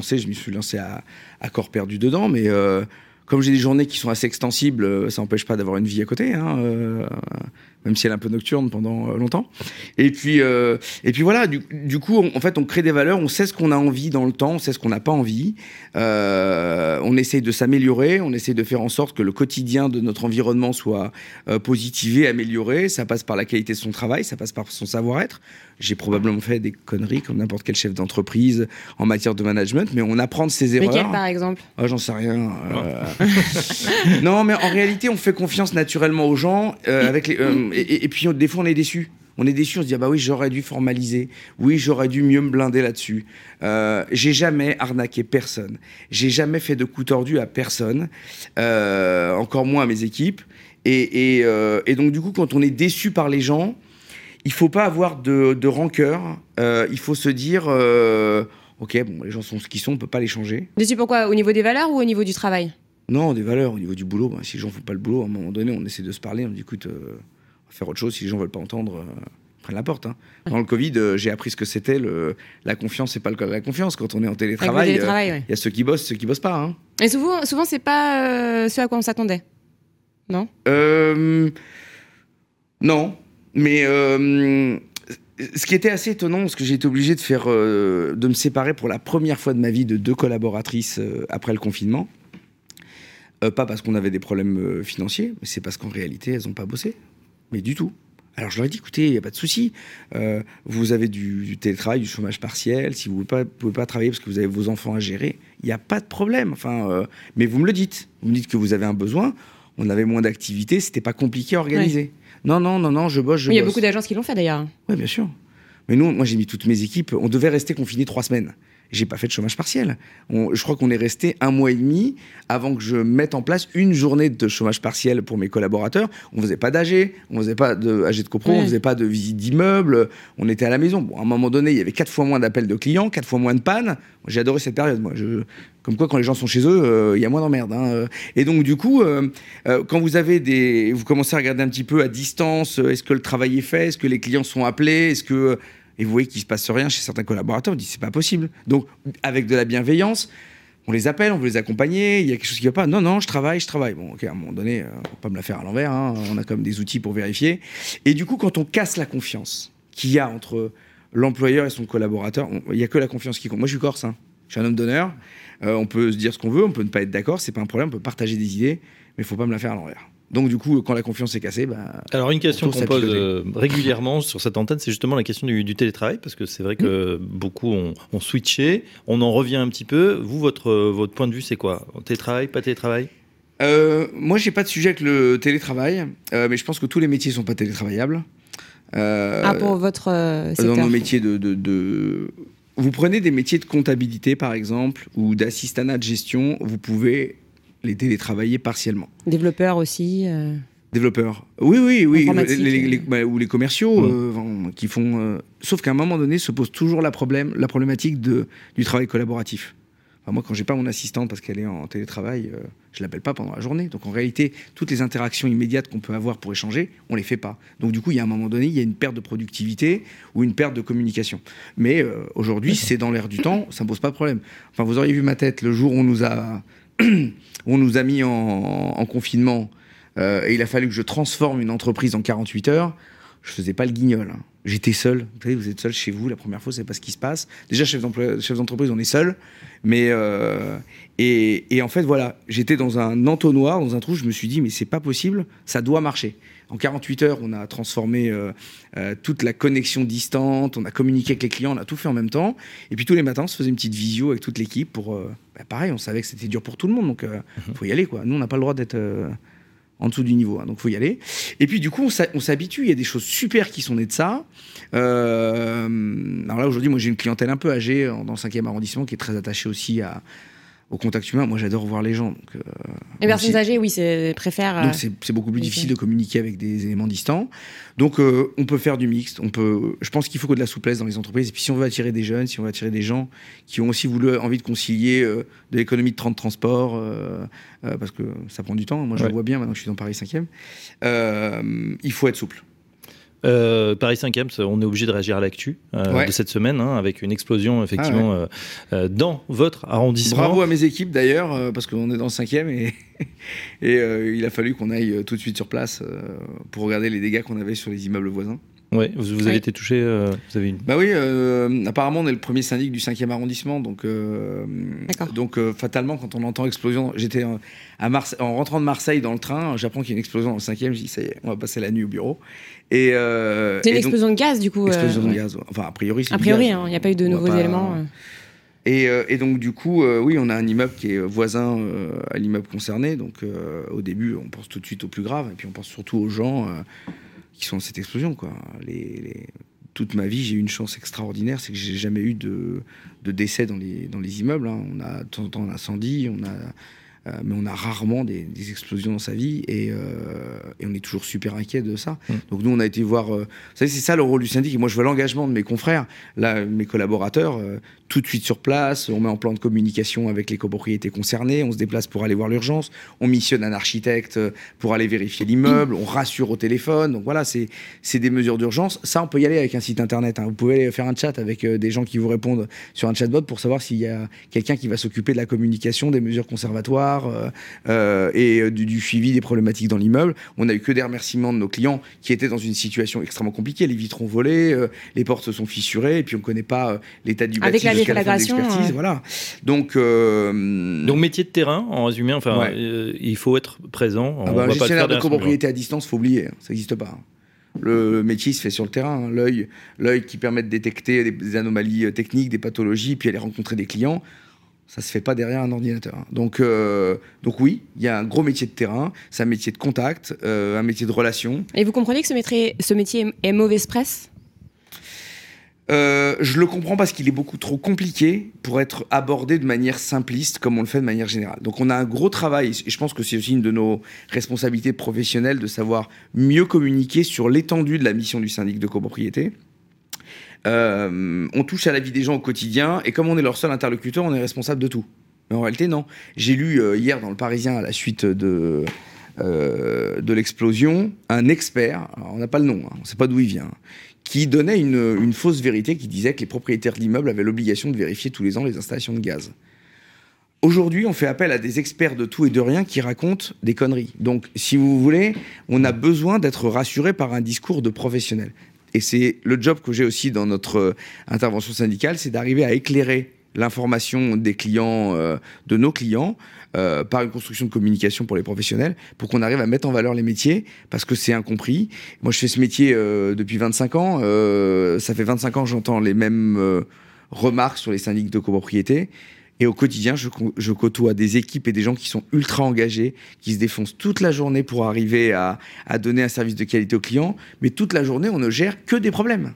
lancé à corps perdu dedans. Mais Comme j'ai des journées qui sont assez extensibles, ça n'empêche pas d'avoir une vie à côté, hein, même si elle est un peu nocturne pendant longtemps. Et puis voilà, du coup, en fait, on crée des valeurs, on sait ce qu'on a envie dans le temps, on sait ce qu'on n'a pas envie. On essaye de s'améliorer, on essaye de faire en sorte que le quotidien de notre environnement soit positivé, amélioré. Ça passe par la qualité de son travail, ça passe par son savoir-être. J'ai probablement fait des conneries comme n'importe quel chef d'entreprise en matière de management, mais on apprend de ses erreurs. Lesquelles, par exemple ? Ah, j'en sais rien. Non, mais en réalité, on fait confiance naturellement aux gens. Et puis, des fois, on est déçus. On est déçus, on se dit, ah bah oui, j'aurais dû formaliser. Oui, j'aurais dû mieux me blinder là-dessus. J'ai jamais arnaqué personne. J'ai jamais fait de coup tordu à personne. Encore moins à mes équipes. Et donc, du coup, quand on est déçu par les gens, il faut pas avoir de rancœur. Il faut se dire... Ok, bon, les gens sont ce qu'ils sont, on peut pas les changer. Déçu pourquoi ? Au niveau des valeurs ou au niveau du travail ? Non, des valeurs, au niveau du boulot. Ben, si les gens font pas le boulot, à un moment donné, on essaie de se parler, on dit écoute, on va faire autre chose. Si les gens veulent pas entendre, prennent la porte. Hein. Pendant le Covid, j'ai appris ce que c'était la confiance et pas la confiance. Quand on est en télétravail, il y a ceux qui bossent, ceux qui bossent pas. Hein. Et souvent, c'est pas ce à quoi on s'attendait, non ? Non, mais. Ce qui était assez étonnant, parce que j'ai été obligé de faire, de me séparer pour la première fois de ma vie de 2 collaboratrices après le confinement. Pas parce qu'on avait des problèmes financiers, mais c'est parce qu'en réalité, elles n'ont pas bossé. Mais du tout. Alors je leur ai dit, écoutez, il n'y a pas de souci. Vous avez du télétravail, du chômage partiel. Si vous ne pouvez pas travailler parce que vous avez vos enfants à gérer, il n'y a pas de problème. Enfin, mais vous me le dites. Vous me dites que vous avez un besoin. On avait moins d'activités, c'était pas compliqué à organiser. Oui. Non, je bosse. Il y a beaucoup d'agences qui l'ont fait d'ailleurs. Oui, bien sûr. Mais nous, moi j'ai mis toutes mes équipes, on devait rester confinés 3 semaines. J'ai pas fait de chômage partiel. Je crois qu'on est resté 1 mois et demi avant que je mette en place une journée de chômage partiel pour mes collaborateurs. On faisait pas d'AG, on faisait pas d'AG de copro, on faisait pas de visite d'immeuble, on était à la maison. Bon, à un moment donné, il y avait 4 fois moins d'appels de clients, 4 fois moins de pannes. J'ai adoré cette période, moi. Comme quoi, quand les gens sont chez eux, y a moins d'emmerdes. Hein. Et donc, du coup, quand vous avez vous commencez à regarder un petit peu à distance, est-ce que le travail est fait, est-ce que les clients sont appelés, et vous voyez qu'il se passe rien chez certains collaborateurs, on dit c'est pas possible. Donc, avec de la bienveillance, on les appelle, on veut les accompagner, il y a quelque chose qui va pas. Non, je travaille. Bon, ok, à un moment donné, faut pas me la faire à l'envers. Hein. On a quand même des outils pour vérifier. Et du coup, quand on casse la confiance qu'il y a entre l'employeur et son collaborateur, il y a que la confiance qui compte. Moi, je suis corse. Hein. Je suis un homme d'honneur, on peut se dire ce qu'on veut, on peut ne pas être d'accord, c'est pas un problème, on peut partager des idées, mais il faut pas me la faire à l'envers. Donc du coup, quand la confiance est cassée... Alors une question qu'on pose régulièrement sur cette antenne, c'est justement la question du télétravail, parce que c'est vrai que beaucoup ont switché, on en revient un petit peu. Vous, votre point de vue, c'est quoi ? Télétravail, pas télétravail ? Moi, j'ai pas de sujet avec le télétravail, mais je pense que tous les métiers sont pas télétravaillables. Pour votre secteur ? Dans nos métiers de... Vous prenez des métiers de comptabilité, par exemple, ou d'assistanat de gestion, vous pouvez les télétravailler partiellement. Développeurs aussi Développeurs. Oui. Ou les commerciaux qui font... Sauf qu'à un moment donné, se pose toujours la problématique du travail collaboratif. Enfin, moi, quand j'ai pas mon assistante parce qu'elle est en télétravail, je l'appelle pas pendant la journée. Donc, en réalité, toutes les interactions immédiates qu'on peut avoir pour échanger, on les fait pas. Donc, du coup, il y a un moment donné, il y a une perte de productivité ou une perte de communication. Mais aujourd'hui, c'est dans l'air du temps, ça me pose pas de problème. Enfin, vous auriez vu ma tête le jour où on nous a mis en confinement et il a fallu que je transforme une entreprise en 48 heures. Je faisais pas le guignol. Hein. J'étais seul. Vous savez, vous êtes seul chez vous. La première fois, vous savez pas ce qui se passe. Déjà, chef d'entreprise, on est seul. Mais et en fait, voilà, j'étais dans un entonnoir, dans un trou. Je me suis dit, mais c'est pas possible. Ça doit marcher. En 48 heures, on a transformé toute la connexion distante. On a communiqué avec les clients. On a tout fait en même temps. Et puis tous les matins, on se faisait une petite visio avec toute l'équipe pour. Pareil, on savait que c'était dur pour tout le monde. Donc, faut y aller, quoi. Nous, on n'a pas le droit d'être. En dessous du niveau, hein, donc il faut y aller. Et puis du coup, on s'habitue, il y a des choses super qui sont nées de ça. Alors là, aujourd'hui, moi j'ai une clientèle un peu âgée dans le 5e arrondissement qui est très attachée aussi au contact humain. Moi j'adore voir les gens. Donc, les personnes âgées, oui, préfèrent... Donc c'est beaucoup plus difficile de communiquer avec des éléments distants. Donc on peut faire du mixte. Je pense qu'il faut de la souplesse dans les entreprises. Et puis si on veut attirer des jeunes, si on veut attirer des gens qui ont aussi envie de concilier de l'économie de transport, parce que ça prend du temps. Moi je le vois bien maintenant que je suis dans Paris 5e. Il faut être souple. Paris 5e, on est obligé de réagir à l'actu de cette semaine, hein, avec une explosion effectivement dans votre arrondissement. Bravo à mes équipes d'ailleurs, parce qu'on est dans le 5e et il a fallu qu'on aille tout de suite sur place pour regarder les dégâts qu'on avait sur les immeubles voisins. Ouais, vous avez été touché vous avez une... Bah oui, apparemment on est le premier syndic du 5e arrondissement, donc fatalement quand on entend explosion, j'étais en rentrant de Marseille dans le train, j'apprends qu'il y a une explosion dans le 5e, je dis ça y est, on va passer la nuit au bureau. C'est une explosion de gaz du coup. Explosion de gaz, enfin a priori, il n'y a pas eu de nouveaux éléments. Et donc du coup, oui, on a un immeuble qui est voisin à l'immeuble concerné, donc au début on pense tout de suite au plus grave, et puis on pense surtout aux gens... qui sont dans cette explosion, quoi. Toute ma vie, j'ai eu une chance extraordinaire, c'est que j'ai jamais eu de décès dans les immeubles. Hein. On a de temps en temps un incendie, mais on a rarement des explosions dans sa vie, et on est toujours super inquiet de ça. Mmh. Donc nous, on a été voir... vous savez, c'est ça le rôle du syndic, et moi je veux l'engagement de mes confrères, là, mes collaborateurs, tout de suite sur place, on met en plan de communication avec les copropriétés concernées, on se déplace pour aller voir l'urgence, on missionne un architecte pour aller vérifier l'immeuble, on rassure au téléphone, donc voilà, c'est des mesures d'urgence. Ça, on peut y aller avec un site internet, hein. Vous pouvez aller faire un chat avec des gens qui vous répondent sur un chatbot pour savoir s'il y a quelqu'un qui va s'occuper de la communication, des mesures conservatoires, et du suivi des problématiques dans l'immeuble. On n'a eu que des remerciements de nos clients qui étaient dans une situation extrêmement compliquée. Les vitres ont volé, les portes se sont fissurées, et puis on ne connaît pas l'état du bâtiment jusqu'à la fin de l'expertise. Voilà. Donc métier de terrain, en résumé, il faut être présent. Un gestionnaire de copropriété à distance, il faut oublier, ça n'existe pas. Le métier se fait sur le terrain, hein. L'œil qui permet de détecter des anomalies techniques, des pathologies, puis aller rencontrer des clients. Ça se fait pas derrière un ordinateur. Donc oui, il y a un gros métier de terrain, c'est un métier de contact, un métier de relation. Et vous comprenez que ce métier est mauvaise presse ? Je le comprends parce qu'il est beaucoup trop compliqué pour être abordé de manière simpliste comme on le fait de manière générale. Donc on a un gros travail, et je pense que c'est aussi une de nos responsabilités professionnelles de savoir mieux communiquer sur l'étendue de la mission du syndic de copropriété. On touche à la vie des gens au quotidien, et comme on est leur seul interlocuteur, on est responsable de tout. Mais en réalité, non. J'ai lu hier dans Le Parisien, à la suite de l'explosion, un expert, alors on n'a pas le nom, hein, on ne sait pas d'où il vient, qui donnait une fausse vérité, qui disait que les propriétaires de l'immeuble avaient l'obligation de vérifier tous les ans les installations de gaz. Aujourd'hui, on fait appel à des experts de tout et de rien qui racontent des conneries. Donc, si vous voulez, on a besoin d'être rassuré par un discours de professionnel. Et c'est le job que j'ai aussi dans notre intervention syndicale, c'est d'arriver à éclairer l'information des clients, de nos clients, par une construction de communication pour les professionnels, pour qu'on arrive à mettre en valeur les métiers, parce que c'est incompris. Moi, je fais ce métier depuis 25 ans. Ça fait 25 ans que j'entends les mêmes remarques sur les syndics de copropriété. Et au quotidien, je côtoie des équipes et des gens qui sont ultra engagés, qui se défoncent toute la journée pour arriver à donner un service de qualité aux clients. Mais toute la journée, on ne gère que des problèmes.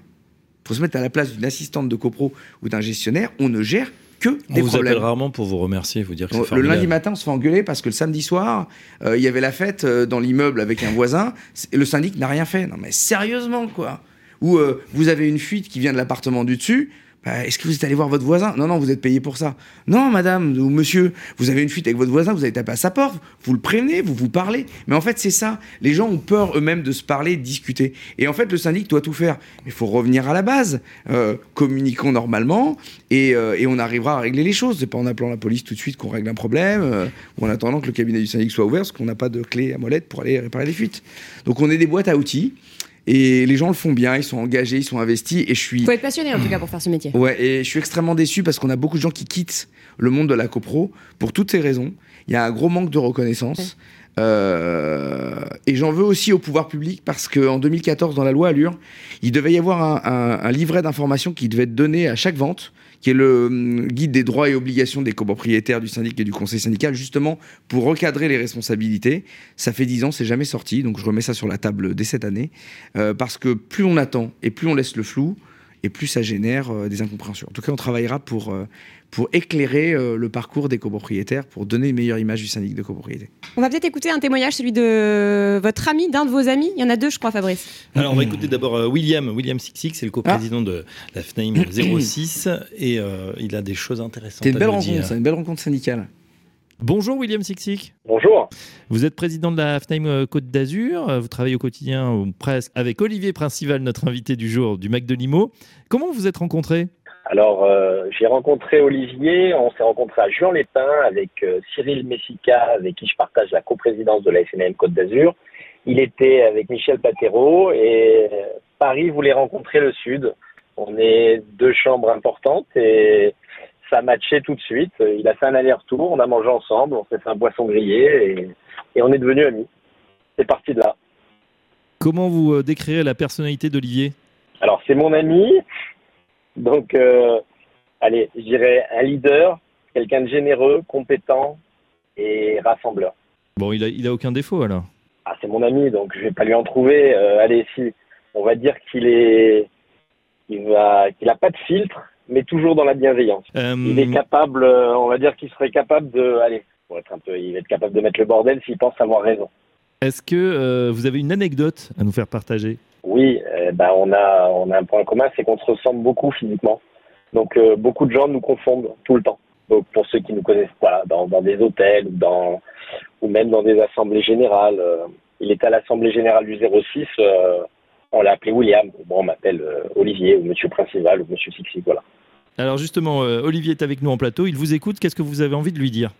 Pour se mettre à la place d'une assistante de copro ou d'un gestionnaire, on ne gère que des problèmes. On vous appelle rarement pour vous remercier, vous dire que c'est formidable. Le lundi matin, on se fait engueuler parce que le samedi soir, il y avait la fête dans l'immeuble avec un voisin. Le syndic n'a rien fait. Non mais sérieusement, quoi. Ou vous avez une fuite qui vient de l'appartement du dessus. Bah, est-ce que vous êtes allé voir votre voisin ? Non, vous êtes payé pour ça. Non, madame ou monsieur, vous avez une fuite avec votre voisin, vous avez tapé à sa porte, vous le prévenez, vous vous parlez. Mais en fait, c'est ça. Les gens ont peur eux-mêmes de se parler, de discuter. Et en fait, le syndic doit tout faire. Mais il faut revenir à la base. Communiquons normalement et on arrivera à régler les choses. C'est pas en appelant la police tout de suite qu'on règle un problème ou en attendant que le cabinet du syndic soit ouvert parce qu'on n'a pas de clé à molette pour aller réparer les fuites. Donc, on est des boîtes à outils. Et les gens le font bien, ils sont engagés, ils sont investis. Et je suis. Faut être passionné en tout cas pour faire ce métier. Ouais, et je suis extrêmement déçu parce qu'on a beaucoup de gens qui quittent le monde de la copro pour toutes ces raisons. Il y a un gros manque de reconnaissance. Ouais. Et j'en veux aussi au pouvoir public parce qu'en 2014, dans la loi ALUR, il devait y avoir un livret d'information qui devait être donné à chaque vente, qui est le guide des droits et obligations des copropriétaires du syndic et du conseil syndical, justement pour recadrer les responsabilités. Ça fait 10 ans, c'est jamais sorti, donc je remets ça sur la table dès cette année, parce que plus on attend et plus on laisse le flou, et plus ça génère des incompréhensions. En tout cas, on travaillera pour éclairer le parcours des copropriétaires, pour donner une meilleure image du syndic de copropriété. On va peut-être écouter un témoignage, celui de votre ami, d'un de vos amis. Il y en a deux, je crois, Fabrice. Alors, on va écouter d'abord William Sixic, c'est le coprésident de la FNAIM 06, et il a des choses intéressantes à nous dire. C'est une belle rencontre syndicale. Bonjour William Sixic. Bonjour. Vous êtes président de la FNAIM Côte d'Azur. Vous travaillez au quotidien ou presque avec Olivier Princivalle, notre invité du jour du mag de l'Immo. Comment vous vous êtes rencontrés ? Alors, j'ai rencontré Olivier, on s'est rencontré à Juan-les-Pins avec Cyril Messica, avec qui je partage la coprésidence de la FNAIM Côte d'Azur. Il était avec Michel Platero et Paris voulait rencontrer le Sud. On est deux chambres importantes et ça matchait tout de suite. Il a fait un aller-retour, on a mangé ensemble, on s'est fait un poisson grillé et on est devenus amis. C'est parti de là. Comment vous décrirez la personnalité d'Olivier ? Alors, c'est mon ami. Donc, allez, je dirais un leader, quelqu'un de généreux, compétent et rassembleur. Bon, il a aucun défaut alors ? Ah, c'est mon ami, donc je vais pas lui en trouver. Allez, si, on va dire qu'il a pas de filtre, mais toujours dans la bienveillance. Il est capable, on va dire qu'il serait capable de, allez, pour être un peu, il va être capable de mettre le bordel s'il pense avoir raison. Est-ce que vous avez une anecdote à nous faire partager ? Oui, on a un point commun, c'est qu'on se ressemble beaucoup physiquement. Donc beaucoup de gens nous confondent tout le temps. Donc pour ceux qui nous connaissent pas, dans des hôtels ou même dans des assemblées générales. Il était à l'assemblée générale du 06, on l'a appelé William. Bon, on m'appelle Olivier ou Monsieur Princivalle ou Monsieur Sixic, voilà. Alors justement, Olivier est avec nous en plateau, il vous écoute, qu'est-ce que vous avez envie de lui dire ?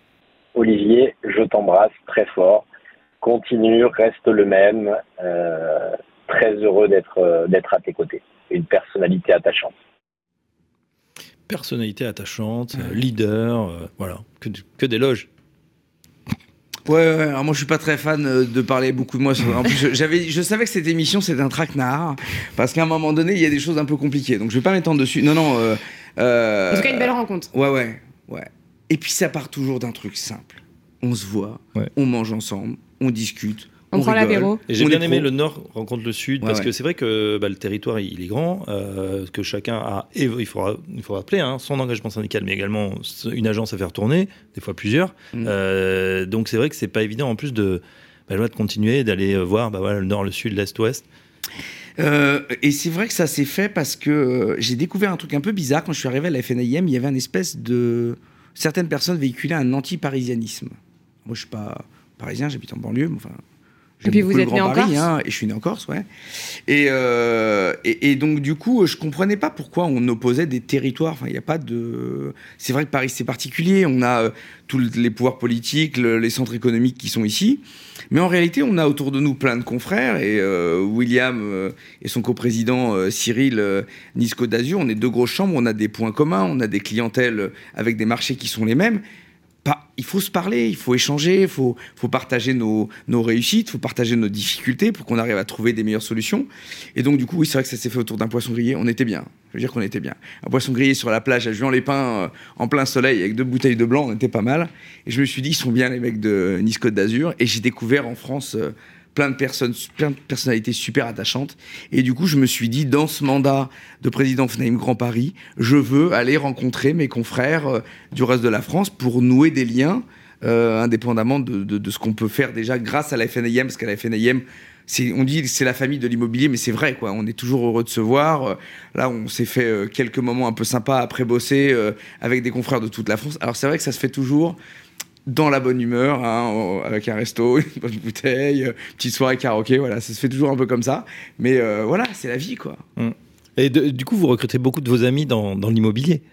Olivier, je t'embrasse très fort, continue, reste le même, très heureux d'être à tes côtés, une personnalité attachante. Personnalité attachante, leader, voilà, que d'éloges. Ouais, alors moi je suis pas très fan de parler beaucoup de moi. En plus, je savais que cette émission c'était un traquenard, parce qu'à un moment donné il y a des choses un peu compliquées, donc je vais pas m'étendre dessus. En tout cas, une belle rencontre. Ouais. Et puis ça part toujours d'un truc simple. On se voit, on mange ensemble, on discute. On prend l'apéro. J'ai bien aimé le Nord rencontre le Sud, parce que c'est vrai que le territoire il est grand, que chacun a, et il faut rappeler, son engagement syndical, mais également une agence à faire tourner, des fois plusieurs. Donc c'est vrai que c'est pas évident en plus de continuer, d'aller voir le Nord, le Sud, l'Est, l'Ouest. Et c'est vrai que ça s'est fait parce que j'ai découvert un truc un peu bizarre. Quand je suis arrivé à la FNAIM, il y avait une espèce de... Certaines personnes véhiculaient un anti-parisianisme. Moi je suis pas parisien, j'habite en banlieue, mais enfin... Et puis vous êtes né en Corse ? Et je suis né en Corse, ouais. Et donc, du coup, je ne comprenais pas pourquoi on opposait des territoires. Enfin, il n'y a pas de... C'est vrai que Paris, c'est particulier. On a tous les pouvoirs politiques, les centres économiques qui sont ici. Mais en réalité, on a autour de nous plein de confrères. Et William et son coprésident Cyril, Nice Côte d'Azur, on est deux grosses chambres, on a des points communs, on a des clientèles avec des marchés qui sont les mêmes. Il faut se parler, il faut échanger, il faut partager nos réussites, il faut partager nos difficultés pour qu'on arrive à trouver des meilleures solutions. Et donc, du coup, oui, c'est vrai que ça s'est fait autour d'un poisson grillé. On était bien. Je veux dire qu'on était bien. Un poisson grillé sur la plage à Juan-les-Pins, en plein soleil, avec 2 bouteilles de blanc, on était pas mal. Et je me suis dit, ils sont bien, les mecs de Nice Côte d'Azur. Et j'ai découvert en France plein de personnes, plein de personnalités super attachantes. Et du coup, je me suis dit, dans ce mandat de président FNAIM Grand Paris, je veux aller rencontrer mes confrères du reste de la France pour nouer des liens, indépendamment de ce qu'on peut faire déjà grâce à la FNAIM, parce qu'à la FNAIM, on dit c'est la famille de l'immobilier, mais c'est vrai, quoi. On est toujours heureux de se voir. Là, on s'est fait quelques moments un peu sympas après bosser avec des confrères de toute la France. Alors, c'est vrai que ça se fait toujours dans la bonne humeur, avec un resto, une bonne bouteille, petite soirée karaoké, voilà, ça se fait toujours un peu comme ça. Mais voilà, c'est la vie, quoi. Et du coup, vous recrutez beaucoup de vos amis dans l'immobilier.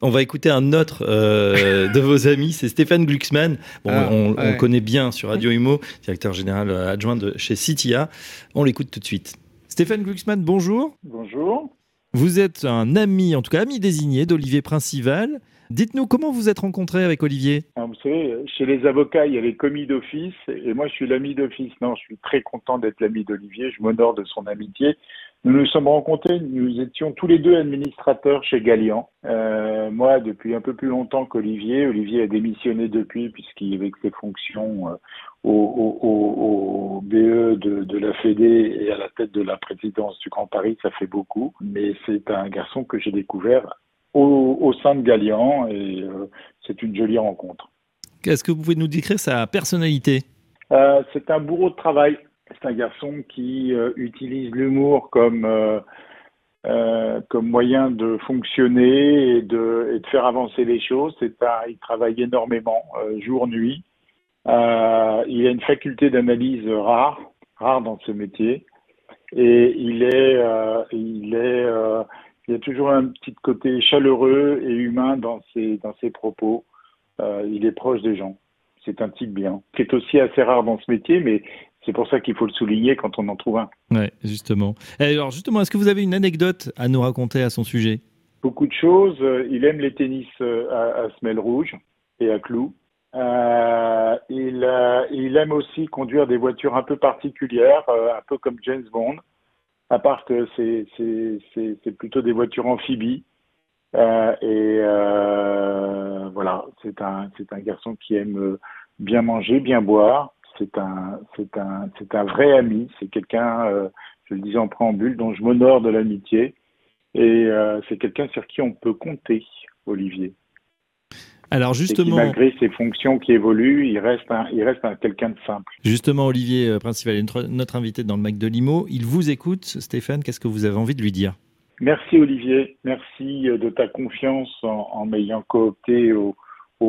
On va écouter un autre de vos amis, c'est Stéphane Glucksmann. Bon, on connaît bien sur Radio Immo, directeur général adjoint de chez CITIA. On l'écoute tout de suite. Stéphane Glucksmann, bonjour. Bonjour. Vous êtes un ami, en tout cas ami désigné d'Olivier Princivalle. Dites-nous, comment vous êtes rencontré avec Olivier ? Alors, vous savez, chez les avocats, il y a les commis d'office, et moi, je suis l'ami d'office. Non, je suis très content d'être l'ami d'Olivier, je m'honore de son amitié. Nous nous sommes rencontrés, nous étions tous les deux administrateurs chez Gallian. Moi, depuis un peu plus longtemps qu'Olivier. Olivier a démissionné depuis, puisqu'il avait que ses fonctions au BE de la FEDE et à la tête de la présidence du Grand Paris, ça fait beaucoup. Mais c'est un garçon que j'ai découvert au sein de Gallian, et c'est une jolie rencontre. Est-ce que vous pouvez nous décrire sa personnalité ? C'est un bourreau de travail. C'est un garçon qui utilise l'humour comme comme moyen de fonctionner et de faire avancer les choses. Il travaille énormément, jour-nuit. Il a une faculté d'analyse rare dans ce métier. Et il y a toujours un petit côté chaleureux et humain dans ses propos. Il est proche des gens. C'est un type bien, qui est aussi assez rare dans ce métier, mais c'est pour ça qu'il faut le souligner quand on en trouve un. Oui, justement. Alors justement, est-ce que vous avez une anecdote à nous raconter à son sujet ? Beaucoup de choses. Il aime les tennis à semelle rouge et à clous. Il aime aussi conduire des voitures un peu particulières, un peu comme James Bond, à part que c'est plutôt des voitures amphibies. Voilà, c'est un garçon qui aime bien manger, bien boire. C'est un vrai ami. C'est quelqu'un, je le disais en préambule, dont je m'honore de l'amitié. Et c'est quelqu'un sur qui on peut compter, Olivier. Alors justement, et qui, malgré ses fonctions qui évoluent, il reste quelqu'un de simple. Justement, Olivier Princivalle, notre invité dans le mag de l'Immo, il vous écoute. Stéphane, qu'est-ce que vous avez envie de lui dire ? Merci Olivier, merci de ta confiance en m'ayant coopté au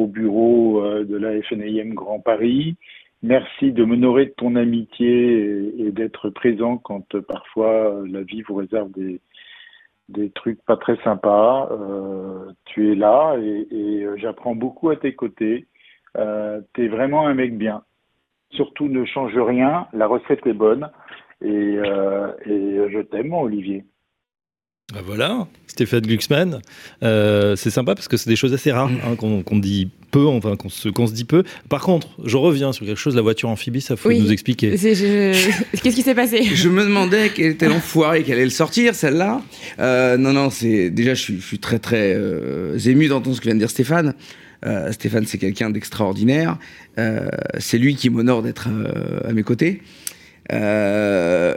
bureau de la FNAIM Grand Paris. Merci de m'honorer de ton amitié et d'être présent quand parfois la vie vous réserve des trucs pas très sympas. Tu es là et j'apprends beaucoup à tes côtés. T'es vraiment un mec bien. Surtout ne change rien, la recette est bonne et je t'aime mon Olivier. Ben voilà, Stéphane Glucksmann, c'est sympa parce que c'est des choses assez rares hein, qu'on dit peu, enfin qu'on se dit peu. Par contre, je reviens sur quelque chose, la voiture amphibie, ça faut nous expliquer. Qu'est-ce qui s'est passé ? Je me demandais quel était l'enfoiré qui allait le sortir, celle-là. Non, c'est déjà, je suis très très ému d'entendre ce que vient de dire Stéphane. Stéphane, c'est quelqu'un d'extraordinaire. C'est lui qui m'honore d'être à mes côtés.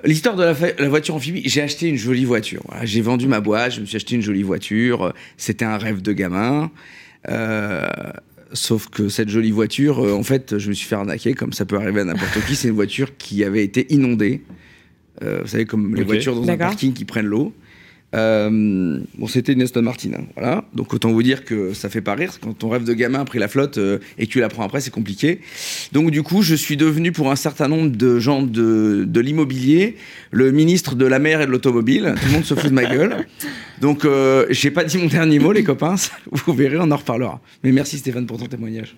L'histoire de la voiture amphibie, j'ai acheté une jolie voiture. Voilà, j'ai vendu ma boîte, je me suis acheté une jolie voiture. C'était un rêve de gamin. Sauf que cette jolie voiture, en fait, je me suis fait arnaquer, comme ça peut arriver à n'importe qui. C'est une voiture qui avait été inondée. Vous savez, comme les voitures dans un parking qui prennent l'eau. C'était une Aston Martin. Hein, voilà. Donc autant vous dire que ça fait pas rire. Quand ton rêve de gamin a pris la flotte et que tu la prends après, c'est compliqué. Donc du coup, je suis devenu pour un certain nombre de gens de l'immobilier le ministre de la mer et de l'automobile. Tout le monde se fout de ma gueule. Donc j'ai pas dit mon dernier mot, les copains. Vous verrez, on en reparlera. Mais merci Stéphane pour ton témoignage.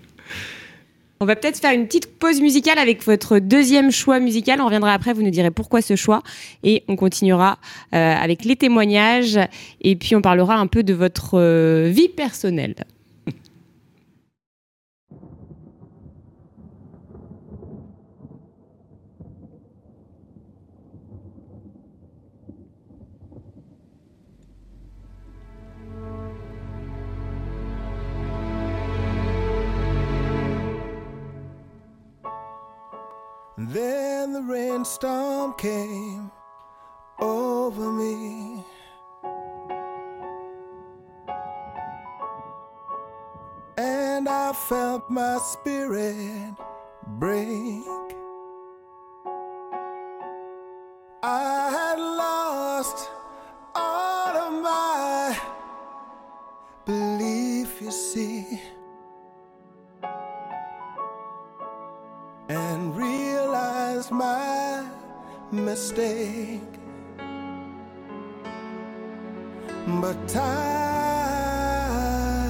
On va peut-être faire une petite pause musicale avec votre deuxième choix musical. On reviendra après, vous nous direz pourquoi ce choix. Et on continuera avec les témoignages. Et puis on parlera un peu de votre vie personnelle. Then the rainstorm came over me. And I felt my spirit break. I had lost all of my belief, you see. And realize my mistake. But time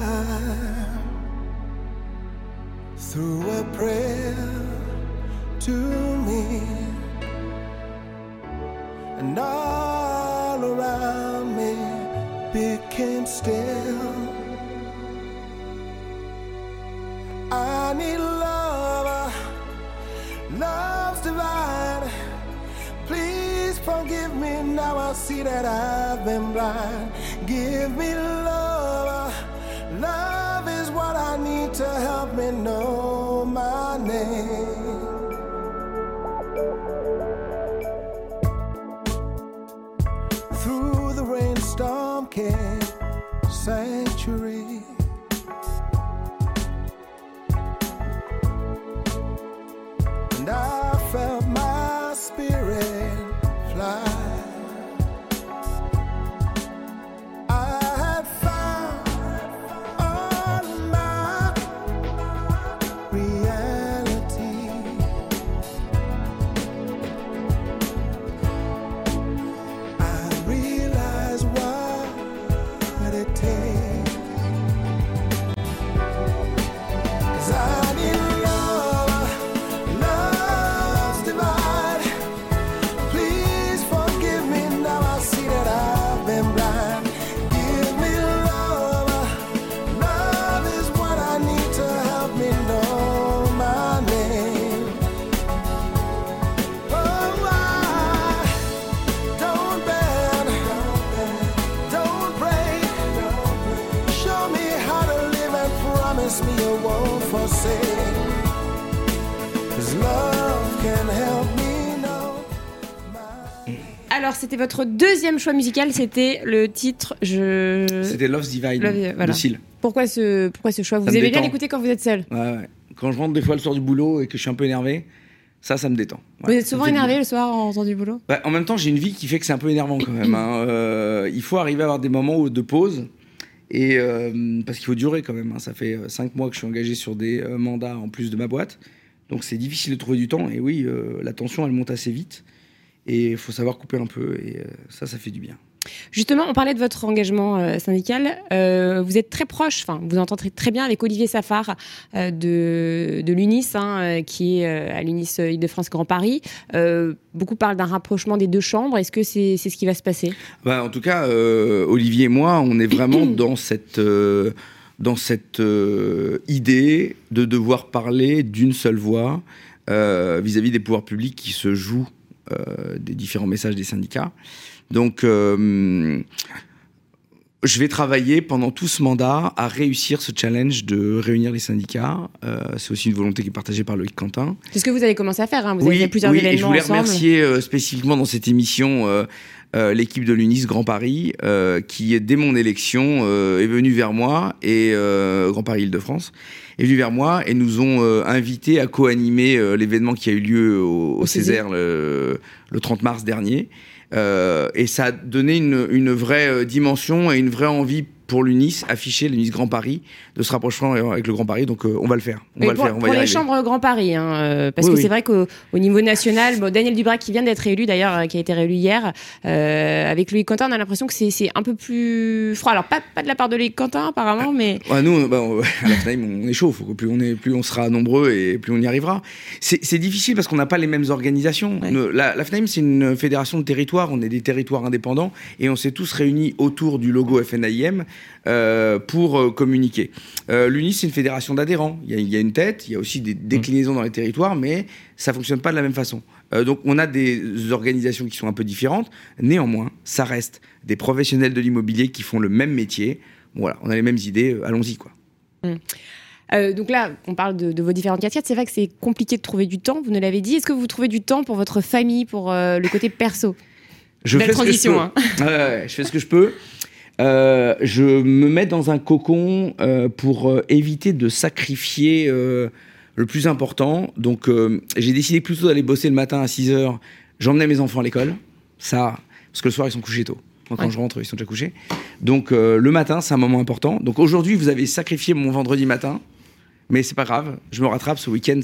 threw a prayer to me. And all around me became still. I need love's divine, please forgive me, now I see that I've been blind. Give me love, love is what I need to help me know my name. Through the rainstorm came sanctuary. And I felt my spirit fly. Alors, c'était votre deuxième choix musical, c'était le titre... C'était Love's Divine, voilà. De Seal. Pourquoi ce choix ? Vous aimez bien l'écouter quand vous êtes seul ? Ouais. Quand je rentre des fois le soir du boulot et que je suis un peu énervé, ça me détend. Ouais. Vous êtes souvent énervé le soir en rentrant du boulot ? Bah, en même temps, j'ai une vie qui fait que c'est un peu énervant quand même. Hein. Il faut arriver à avoir des moments de pause, et, parce qu'il faut durer quand même. Hein. Ça fait 5 mois que je suis engagé sur des mandats en plus de ma boîte, donc c'est difficile de trouver du temps. Et oui, la tension, elle monte assez vite. Et il faut savoir couper un peu, et ça fait du bien. Justement, on parlait de votre engagement syndical. Vous êtes très proche, vous entendez très bien avec Olivier Safar de l'UNIS, qui est à l'UNIS Île-de-France Grand Paris. Beaucoup parlent d'un rapprochement des deux chambres. Est-ce que c'est ce qui va se passer ? En tout cas, Olivier et moi, on est vraiment dans cette idée de devoir parler d'une seule voix vis-à-vis des pouvoirs publics qui se jouent des différents messages des syndicats. Donc, je vais travailler pendant tout ce mandat à réussir ce challenge de réunir les syndicats. C'est aussi une volonté qui est partagée par Loïc Quentin. C'est ce que vous avez commencé à faire, hein. Vous avez fait plusieurs événements ensemble. Oui, et je voulais remercier spécifiquement dans cette émission l'équipe de l'UNIS Grand Paris qui, dès mon élection, est venue vers moi, et Grand Paris Île-de-France est venue vers moi, et nous ont invités à co-animer l'événement qui a eu lieu au Césaire le 30 mars dernier. Et ça a donné une vraie dimension et une vraie envie pour l'UNIS, afficher l'UNIS Grand Paris, de se rapprocher avec le Grand Paris. Donc on va le faire. On va y arriver. Les chambres Grand Paris, parce que c'est vrai qu'au niveau national, Daniel Dubrac, qui vient d'être réélu d'ailleurs, qui a été réélu hier, avec Loïc Quentin, on a l'impression que c'est un peu plus froid. Alors pas de la part de Loïc Quentin apparemment, mais... nous, à la FNAIM, on est chaud. Plus on sera nombreux et plus on y arrivera. C'est difficile parce qu'on n'a pas les mêmes organisations. Ouais. La FNAIM, c'est une fédération de territoires. On est des territoires indépendants et on s'est tous réunis autour du logo FNAIM. Pour communiquer. L'UNIS, c'est une fédération d'adhérents. Il y a une tête, il y a aussi des déclinaisons dans les territoires, mais ça ne fonctionne pas de la même façon. Donc on a des organisations qui sont un peu différentes. Néanmoins, ça reste des professionnels de l'immobilier qui font le même métier. Voilà, on a les mêmes idées, allons-y, quoi. Donc là, on parle de vos différentes casquettes. C'est vrai que c'est compliqué de trouver du temps, vous nous l'avez dit. Est-ce que vous trouvez du temps pour votre famille, pour le côté perso ? Je fais ce que je peux. Je me mets dans un cocon pour éviter de sacrifier le plus important. Donc, j'ai décidé plutôt d'aller bosser le matin à 6h. J'emmenais mes enfants à l'école. Ça, parce que le soir, ils sont couchés tôt. Moi, quand je rentre, ils sont déjà couchés. Donc, le matin, c'est un moment important. Donc, aujourd'hui, vous avez sacrifié mon vendredi matin. Mais c'est pas grave. Je me rattrape. Ce week-end,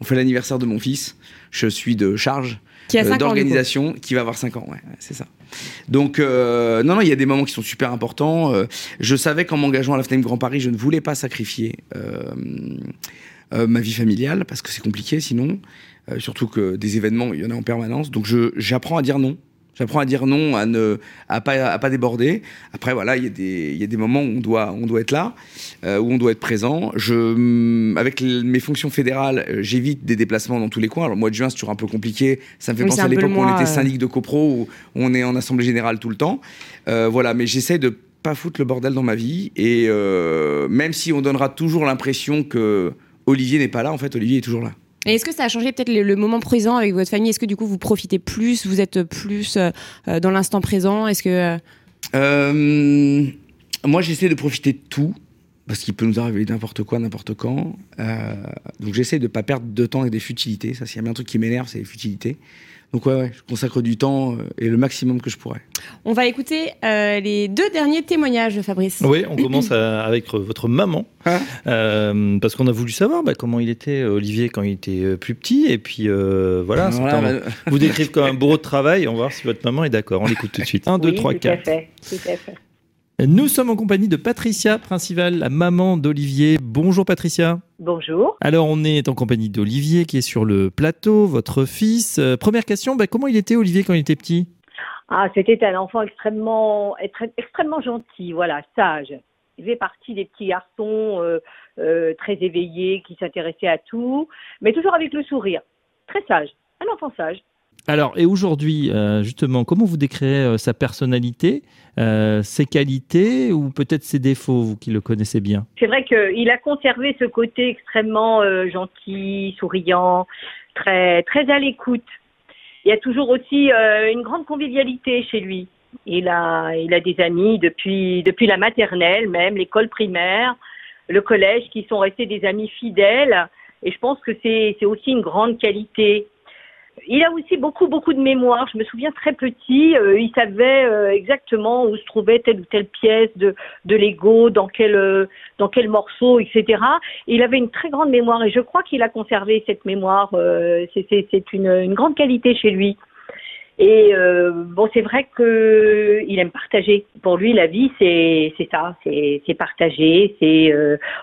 on fait l'anniversaire de mon fils. Je suis de charge. Qui a 5 d'organisation, ans, qui va avoir 5 ans, ouais, c'est ça. Donc, non, il y a des moments qui sont super importants. Je savais qu'en m'engageant à la FNAIM Grand Paris, je ne voulais pas sacrifier ma vie familiale, parce que c'est compliqué sinon. Surtout que des événements, il y en a en permanence. Donc, j'apprends à dire non. J'apprends à dire non, à pas déborder. Après, voilà, il y a des moments où on doit être là, où on doit être présent. Avec mes fonctions fédérales, j'évite des déplacements dans tous les coins. Alors, le mois de juin, c'est toujours un peu compliqué. Ça me fait penser à l'époque où on était syndic de copro, où on est en assemblée générale tout le temps. Voilà, mais j'essaie de pas foutre le bordel dans ma vie. Et même si on donnera toujours l'impression que Olivier n'est pas là, en fait, Olivier est toujours là. Et est-ce que ça a changé peut-être le moment présent avec votre famille ? Est-ce que du coup vous profitez plus ? Vous êtes plus dans l'instant présent ? Est-ce que moi j'essaie de profiter de tout parce qu'il peut nous arriver n'importe quoi, n'importe quand. Donc j'essaie de pas perdre de temps avec des futilités. Ça, s'il y a bien un truc qui m'énerve, c'est les futilités. Donc ouais, je consacre du temps et le maximum que je pourrais. On va écouter les 2 derniers témoignages de Fabrice. Oui, on commence avec votre maman, parce qu'on a voulu savoir comment il était, Olivier, quand il était plus petit. Et puis vous décrivez comme un bourreau de travail. On va voir si votre maman est d'accord. On l'écoute tout de suite. 1, 2, 3, 4. Tout à fait. Nous sommes en compagnie de Patricia Princivalle, la maman d'Olivier. Bonjour Patricia. Bonjour. Alors on est en compagnie d'Olivier qui est sur le plateau, votre fils. Première question, comment il était Olivier quand il était petit ? C'était un enfant extrêmement gentil, voilà, sage. Il faisait partie des petits garçons très éveillés qui s'intéressaient à tout, mais toujours avec le sourire. Très sage, un enfant sage. Alors, et aujourd'hui, justement, comment vous décrirez sa personnalité, ses qualités ou peut-être ses défauts, vous qui le connaissez bien? C'est vrai qu'il a conservé ce côté extrêmement gentil, souriant, très, très à l'écoute. Il y a toujours aussi une grande convivialité chez lui. Il a des amis depuis la maternelle même, l'école primaire, le collège, qui sont restés des amis fidèles. Et je pense que c'est aussi une grande qualité. Il a aussi beaucoup de mémoire. Je me souviens très petit, il savait exactement où se trouvait telle ou telle pièce de Lego, dans quel morceau, etc. Et il avait une très grande mémoire et je crois qu'il a conservé cette mémoire. C'est une grande qualité chez lui. Et bon, c'est vrai qu'il aime partager. Pour lui, la vie, c'est ça, c'est partager, c'est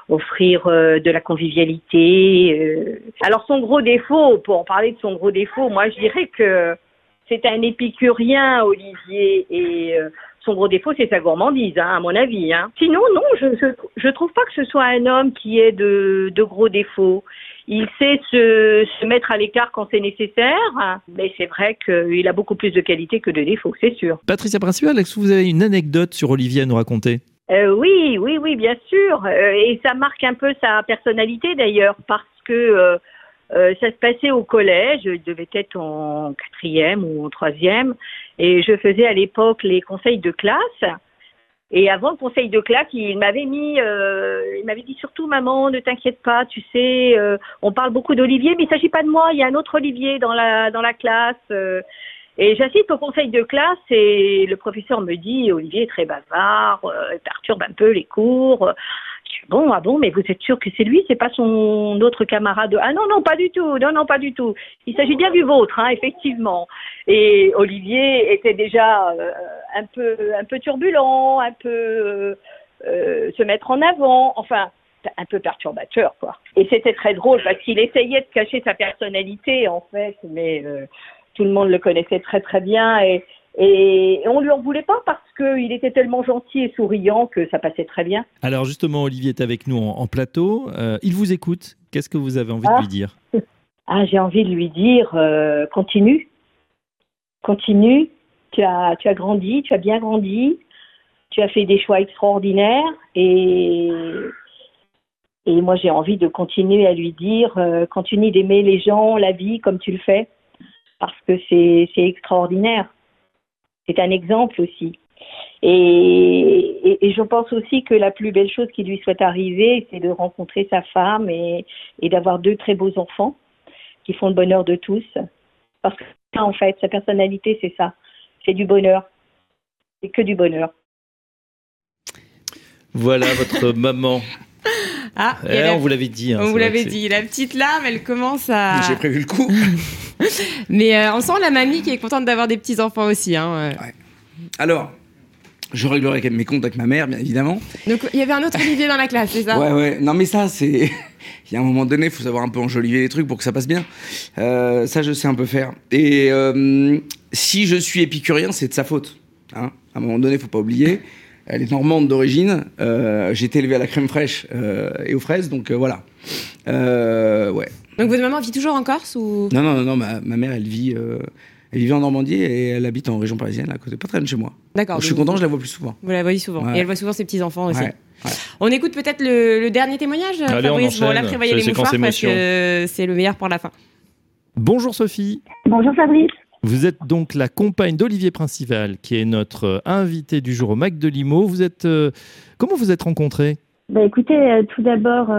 offrir de la convivialité. Alors son gros défaut, pour en parler de son gros défaut, moi je dirais que c'est un épicurien, Olivier, et son gros défaut, c'est sa gourmandise, hein, à mon avis. Hein. Sinon, non, je trouve pas que ce soit un homme qui ait de gros défauts. Il sait se mettre à l'écart quand c'est nécessaire, hein. Mais c'est vrai qu'il a beaucoup plus de qualités que de défauts, c'est sûr. Patricia Princivalle, est-ce que vous avez une anecdote sur Olivier à nous raconter ? Oui, bien sûr. Et ça marque un peu sa personnalité d'ailleurs, parce que ça se passait au collège, je devais être en 4e ou en 3e, et je faisais à l'époque les conseils de classe. Et avant le conseil de classe, il m'avait dit surtout maman, ne t'inquiète pas, tu sais, on parle beaucoup d'Olivier, mais il ne s'agit pas de moi, il y a un autre Olivier dans la classe. Et j'assiste au conseil de classe et le professeur me dit, Olivier est très bavard, il perturbe un peu les cours. Je dis, ah bon, mais vous êtes sûr que c'est lui, c'est pas son autre camarade? Ah non, pas du tout, non, pas du tout. Il s'agit bien du vôtre, hein, effectivement. Et Olivier était déjà un peu turbulent, un peu se mettre en avant, enfin, un peu perturbateur, quoi. Et c'était très drôle parce qu'il essayait de cacher sa personnalité, en fait, mais tout le monde le connaissait très, très bien et on ne lui en voulait pas parce qu'il était tellement gentil et souriant que ça passait très bien. Alors justement, Olivier est avec nous en plateau. Il vous écoute. Qu'est-ce que vous avez envie de lui dire ? J'ai envie de lui dire continue. Tu as grandi, tu as bien grandi. Tu as fait des choix extraordinaires et moi j'ai envie de continuer à lui dire continue d'aimer les gens, la vie comme tu le fais parce que c'est extraordinaire. C'est un exemple aussi. Et je pense aussi que la plus belle chose qui lui soit arrivée, c'est de rencontrer sa femme et d'avoir 2 très beaux enfants qui font le bonheur de tous. Parce que ça, en fait, sa personnalité, c'est ça. C'est du bonheur. C'est que du bonheur. Voilà votre maman. Ah, on vous l'avait dit. Hein, on vous l'avait dit. La petite lame, elle commence à... J'ai prévu le coup. Mais on sent la mamie qui est contente d'avoir des petits-enfants aussi. Hein. Ouais. Alors, je réglerai mes comptes avec ma mère, bien évidemment. Donc, il y avait un autre Olivier dans la classe, c'est ça ? Ouais. Non, mais ça, c'est... Il y a un moment donné, il faut savoir un peu enjoliver les trucs pour que ça passe bien. Ça, je sais un peu faire. Et si je suis épicurien, c'est de sa faute. Hein. À un moment donné, il ne faut pas oublier... Elle est normande d'origine, j'ai été élevé à la crème fraîche et aux fraises, donc voilà. Ouais. Donc votre maman vit toujours en Corse ou... Non, ma mère, elle vit en Normandie et elle habite en région parisienne, là, à côté, pas très loin de chez moi. D'accord. Donc, je suis content, je la vois plus souvent. Vous la voyez souvent, ouais. Et elle voit souvent ses petits-enfants aussi. Ouais. Ouais. On écoute peut-être le dernier témoignage, allez, Fabrice, on prévoyait les mouchoirs parce que c'est le meilleur pour la fin. Bonjour Sophie. Bonjour Fabrice. Vous êtes donc la compagne d'Olivier Princivalle, qui est notre invité du jour au mag de l'Immo. Vous êtes comment vous êtes rencontrés ? Écoutez, tout d'abord,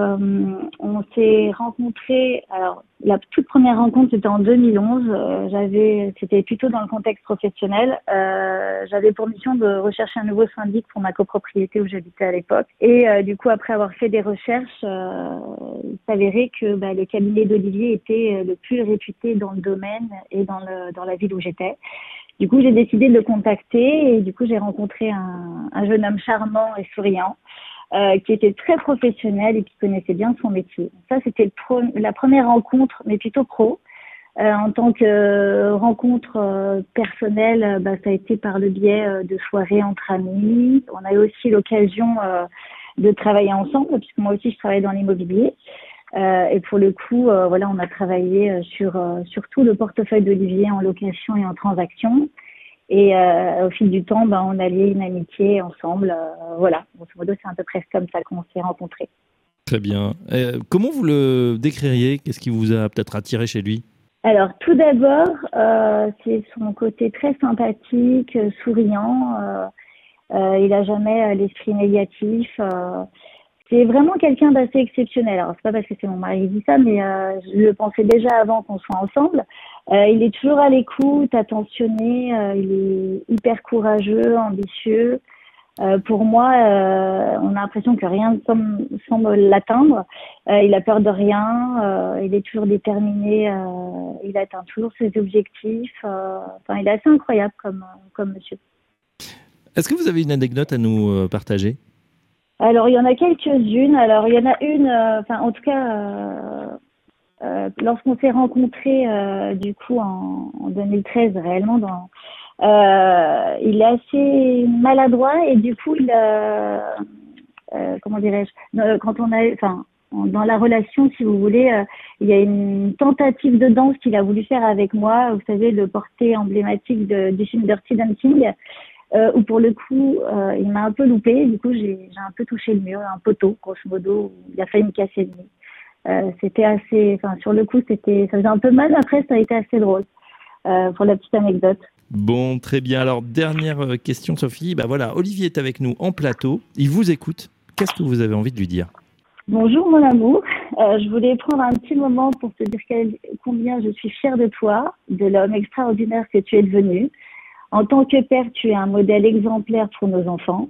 on s'est rencontrés. Alors, la toute première rencontre c'était en 2011. C'était plutôt dans le contexte professionnel. J'avais pour mission de rechercher un nouveau syndic pour ma copropriété où j'habitais à l'époque. Et du coup, après avoir fait des recherches, il s'avérait que le cabinet d'Olivier était le plus réputé dans le domaine et dans la ville où j'étais. Du coup, j'ai décidé de le contacter et du coup, j'ai rencontré un jeune homme charmant et souriant. Qui était très professionnel et qui connaissait bien son métier. Ça, c'était la première rencontre, mais plutôt pro. En tant que rencontre personnelle, ça a été par le biais de soirées entre amis. On a eu aussi l'occasion de travailler ensemble, puisque moi aussi, je travaillais dans l'immobilier. Et pour le coup, voilà, on a travaillé sur surtout le portefeuille d'Olivier en location et en transaction. Et au fil du temps, ben, on a lié une amitié ensemble. Voilà, grosso modo, c'est à peu près comme ça qu'on s'est rencontrés. Très bien. Comment vous le décririez? Qu'est-ce qui vous a peut-être attiré chez lui? Alors, tout d'abord, c'est son côté très sympathique, souriant. Il n'a jamais l'esprit négatif. C'est vraiment quelqu'un d'assez exceptionnel. Alors, c'est pas parce que c'est mon mari qui dit ça, mais je le pensais déjà avant qu'on soit ensemble. Il est toujours à l'écoute, attentionné, il est hyper courageux, ambitieux. Pour moi, on a l'impression que rien ne semble l'atteindre. Il a peur de rien, il est toujours déterminé, il atteint toujours ses objectifs. Enfin, il est assez incroyable comme monsieur. Est-ce que vous avez une anecdote à nous partager ? Alors, il y en a quelques-unes. Alors, il y en a une, enfin, en tout cas, lorsqu'on s'est rencontrés, du coup, en 2013, réellement, il est assez maladroit et du coup, comment dirais-je, quand on a, enfin, dans la relation, si vous voulez, il y a une tentative de danse qu'il a voulu faire avec moi. Vous savez, le porté emblématique du film Dirty Dancing. Où pour le coup, il m'a un peu loupé. Du coup, j'ai un peu touché le mur, un poteau, grosso modo. Il a failli me casser le nez. C'était assez, enfin, sur le coup, ça faisait un peu mal. Après, ça a été assez drôle pour la petite anecdote. Bon, très bien. Alors, dernière question, Sophie. Ben voilà, Olivier est avec nous en plateau. Il vous écoute. Qu'est-ce que vous avez envie de lui dire? Bonjour, mon amour. Je voulais prendre un petit moment pour te dire combien je suis fière de toi, de l'homme extraordinaire que tu es devenu. En tant que père, tu es un modèle exemplaire pour nos enfants.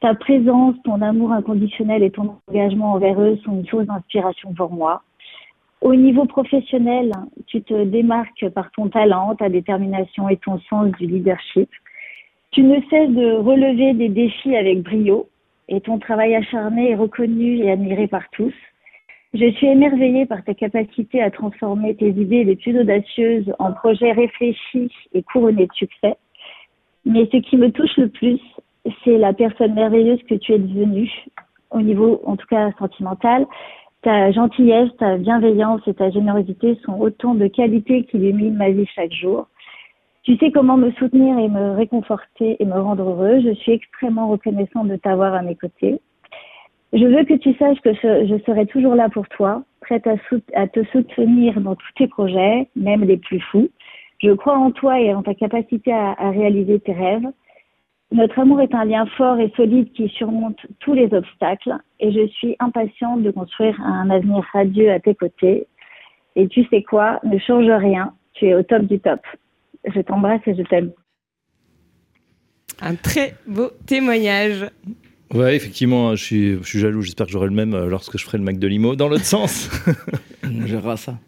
Ta présence, ton amour inconditionnel et ton engagement envers eux sont une source d'inspiration pour moi. Au niveau professionnel, tu te démarques par ton talent, ta détermination et ton sens du leadership. Tu ne cesses de relever des défis avec brio et ton travail acharné est reconnu et admiré par tous. Je suis émerveillée par ta capacité à transformer tes idées les plus audacieuses en projets réfléchis et couronnés de succès. Mais ce qui me touche le plus, c'est la personne merveilleuse que tu es devenue, au niveau, en tout cas, sentimental. Ta gentillesse, ta bienveillance et ta générosité sont autant de qualités qui illuminent ma vie chaque jour. Tu sais comment me soutenir et me réconforter et me rendre heureux. Je suis extrêmement reconnaissante de t'avoir à mes côtés. Je veux que tu saches que je serai toujours là pour toi, prête à te soutenir dans tous tes projets, même les plus fous. Je crois en toi et en ta capacité à réaliser tes rêves. Notre amour est un lien fort et solide qui surmonte tous les obstacles et je suis impatiente de construire un avenir radieux à tes côtés. Et tu sais quoi, ne change rien, tu es au top du top. Je t'embrasse et je t'aime. Un très beau témoignage. Ouais, effectivement, je suis jaloux. J'espère que j'aurai le même lorsque je ferai le mag de l'Immo. Dans l'autre sens, on gérera ça.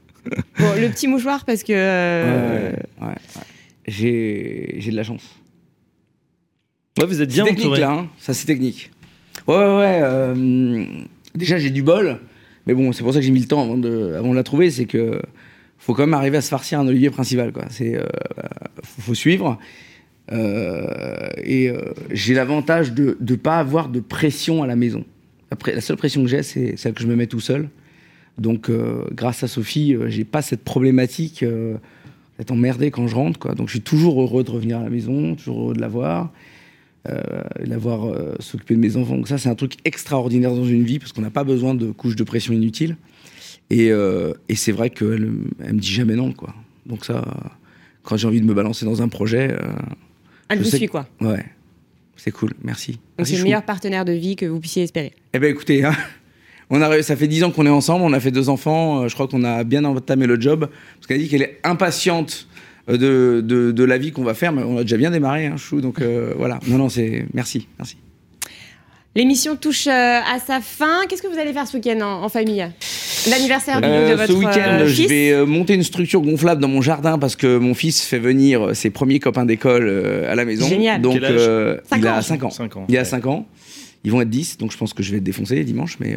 Bon, le petit mouchoir parce que ouais. J'ai de la chance. Ouais, vous êtes bien entouré. C'est technique là, hein. Ça c'est technique. Ouais. Déjà j'ai du bol, mais bon, c'est pour ça que j'ai mis le temps avant de la trouver. C'est que faut quand même arriver à se farcir un Olivier Princivalle, quoi. C'est faut suivre. Et j'ai l'avantage de ne pas avoir de pression à la maison. Après, la seule pression que j'ai, c'est celle que je me mets tout seul. Donc, grâce à Sophie, j'ai pas cette problématique d'être emmerdé quand je rentre, quoi. Donc, je suis toujours heureux de revenir à la maison, toujours heureux de la voir, s'occuper de mes enfants. Donc, ça, c'est un truc extraordinaire dans une vie parce qu'on n'a pas besoin de couches de pression inutiles. Et c'est vrai qu'elle me dit jamais non, quoi. Donc, ça, quand j'ai envie de me balancer dans un projet... Elle vous suit, quoi. Ouais, c'est cool, merci. Donc merci, c'est le meilleur partenaire de vie que vous puissiez espérer. Eh bien, écoutez, hein, ça fait 10 ans qu'on est ensemble, on a fait 2 enfants, je crois qu'on a bien entamé le job, parce qu'elle a dit qu'elle est impatiente de la vie qu'on va faire, mais on a déjà bien démarré, hein, Chou, donc voilà. Non, c'est... Merci. L'émission touche à sa fin. Qu'est-ce que vous allez faire ce week-end en famille ? L'anniversaire de votre fils ? Ce week-end, je vais monter une structure gonflable dans mon jardin parce que mon fils fait venir ses premiers copains d'école à la maison. Génial. Donc, il a 5 ans. Il a 5 ans. Ils vont être 10, donc je pense que je vais être défoncé dimanche. Mais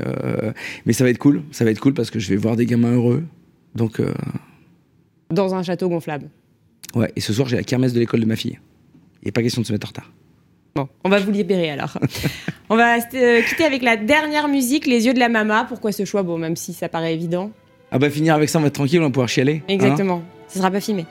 ça va être cool. Ça va être cool parce que je vais voir des gamins heureux. Donc, dans un château gonflable. Ouais, et ce soir, j'ai la kermesse de l'école de ma fille. Il n'est pas question de se mettre en retard. Bon, on va vous libérer alors. On va quitter avec la dernière musique, Les yeux de la mama. Pourquoi ce choix? Bon, même si ça paraît évident. Ah bah finir avec ça, on va être tranquille, on va pouvoir chialer. Exactement, ça sera pas filmé.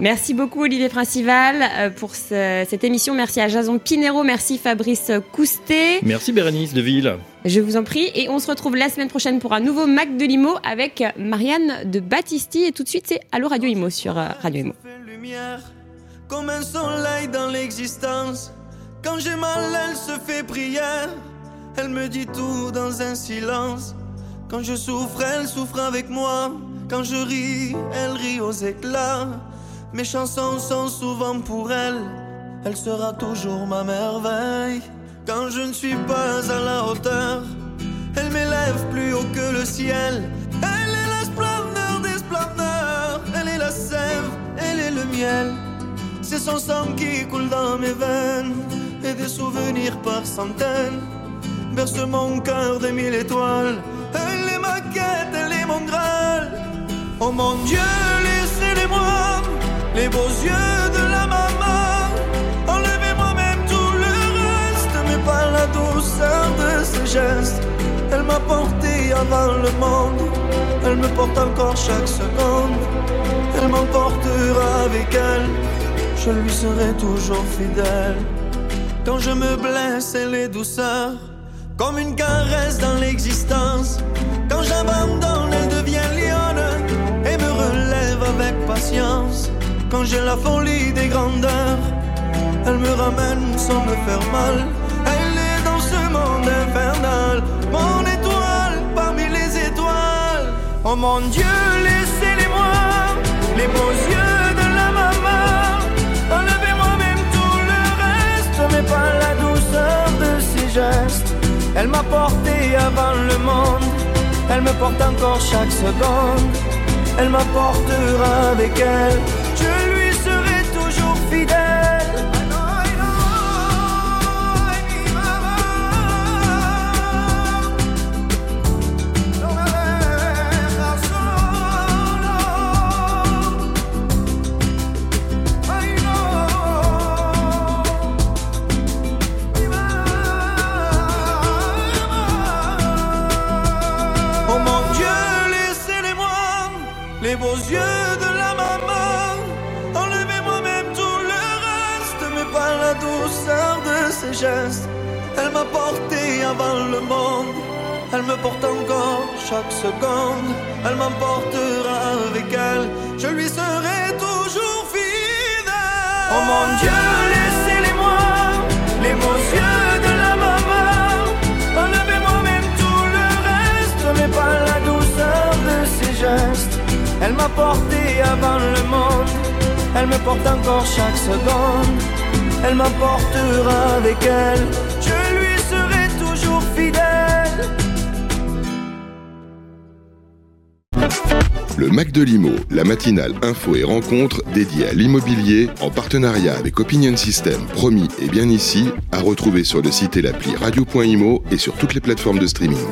Merci beaucoup Olivier Princivalle pour cette émission. Merci à Jason Pinero, merci Fabrice Coustet. Merci Bérénice Deville. Je vous en prie, et on se retrouve la semaine prochaine pour un nouveau Mag de l'Immo avec Marianne de Battisti. Et tout de suite, c'est Allo Radio Immo sur Radio Immo. Comme un soleil dans l'existence, quand j'ai mal elle se fait prière. Elle me dit tout dans un silence. Quand je souffre, elle souffre avec moi. Quand je ris, elle rit aux éclats. Mes chansons sont souvent pour elle. Elle sera toujours ma merveille. Quand je ne suis pas à la hauteur, elle m'élève plus haut que le ciel. Elle est la splendeur des splendeurs. Elle est la sève, elle est le miel. C'est son sang qui coule dans mes veines, et des souvenirs par centaines berce mon cœur de mille étoiles. Elle est ma quête, elle est mon Graal. Oh mon Dieu, laissez-les-moi, les beaux yeux de la maman. Enlevez-moi même tout le reste, mais pas la douceur de ses gestes. Elle m'a porté avant le monde, elle me porte encore chaque seconde. Elle m'emportera avec elle, je lui serai toujours fidèle. Quand je me blesse, elle est douceur, comme une caresse dans l'existence. Quand j'abandonne, elle devient lionne et me relève avec patience. Quand j'ai la folie des grandeurs, elle me ramène sans me faire mal. Elle est dans ce monde infernal, mon étoile parmi les étoiles. Oh mon Dieu, laissez-les-moi, les beaux yeux de la maman. Enlevez-moi même tout le reste, mais pas la douceur de ses gestes. Elle m'a porté avant le monde, elle me porte encore chaque seconde. Elle m'apportera avec elle, je lui serai toujours fidèle. Les beaux yeux de la maman, enlevez-moi même tout le reste, mais pas la douceur de ses gestes. Elle m'a porté avant le monde, elle me porte encore chaque seconde. Elle m'emportera avec elle, je lui serai toujours fidèle. Oh mon Dieu, laissez-les-moi, les beaux yeux de la maman. Enlevez-moi même tout le reste, mais pas la douceur de ses gestes. Elle m'a porté avant le monde, elle me porte encore chaque seconde. Elle m'emportera avec elle, je lui serai toujours fidèle. Le Mag de l'Immo, la matinale info et rencontre dédiée à l'immobilier en partenariat avec Opinion System, Promis et Bien Ici, à retrouver sur le site et l'appli radio.imo et sur toutes les plateformes de streaming.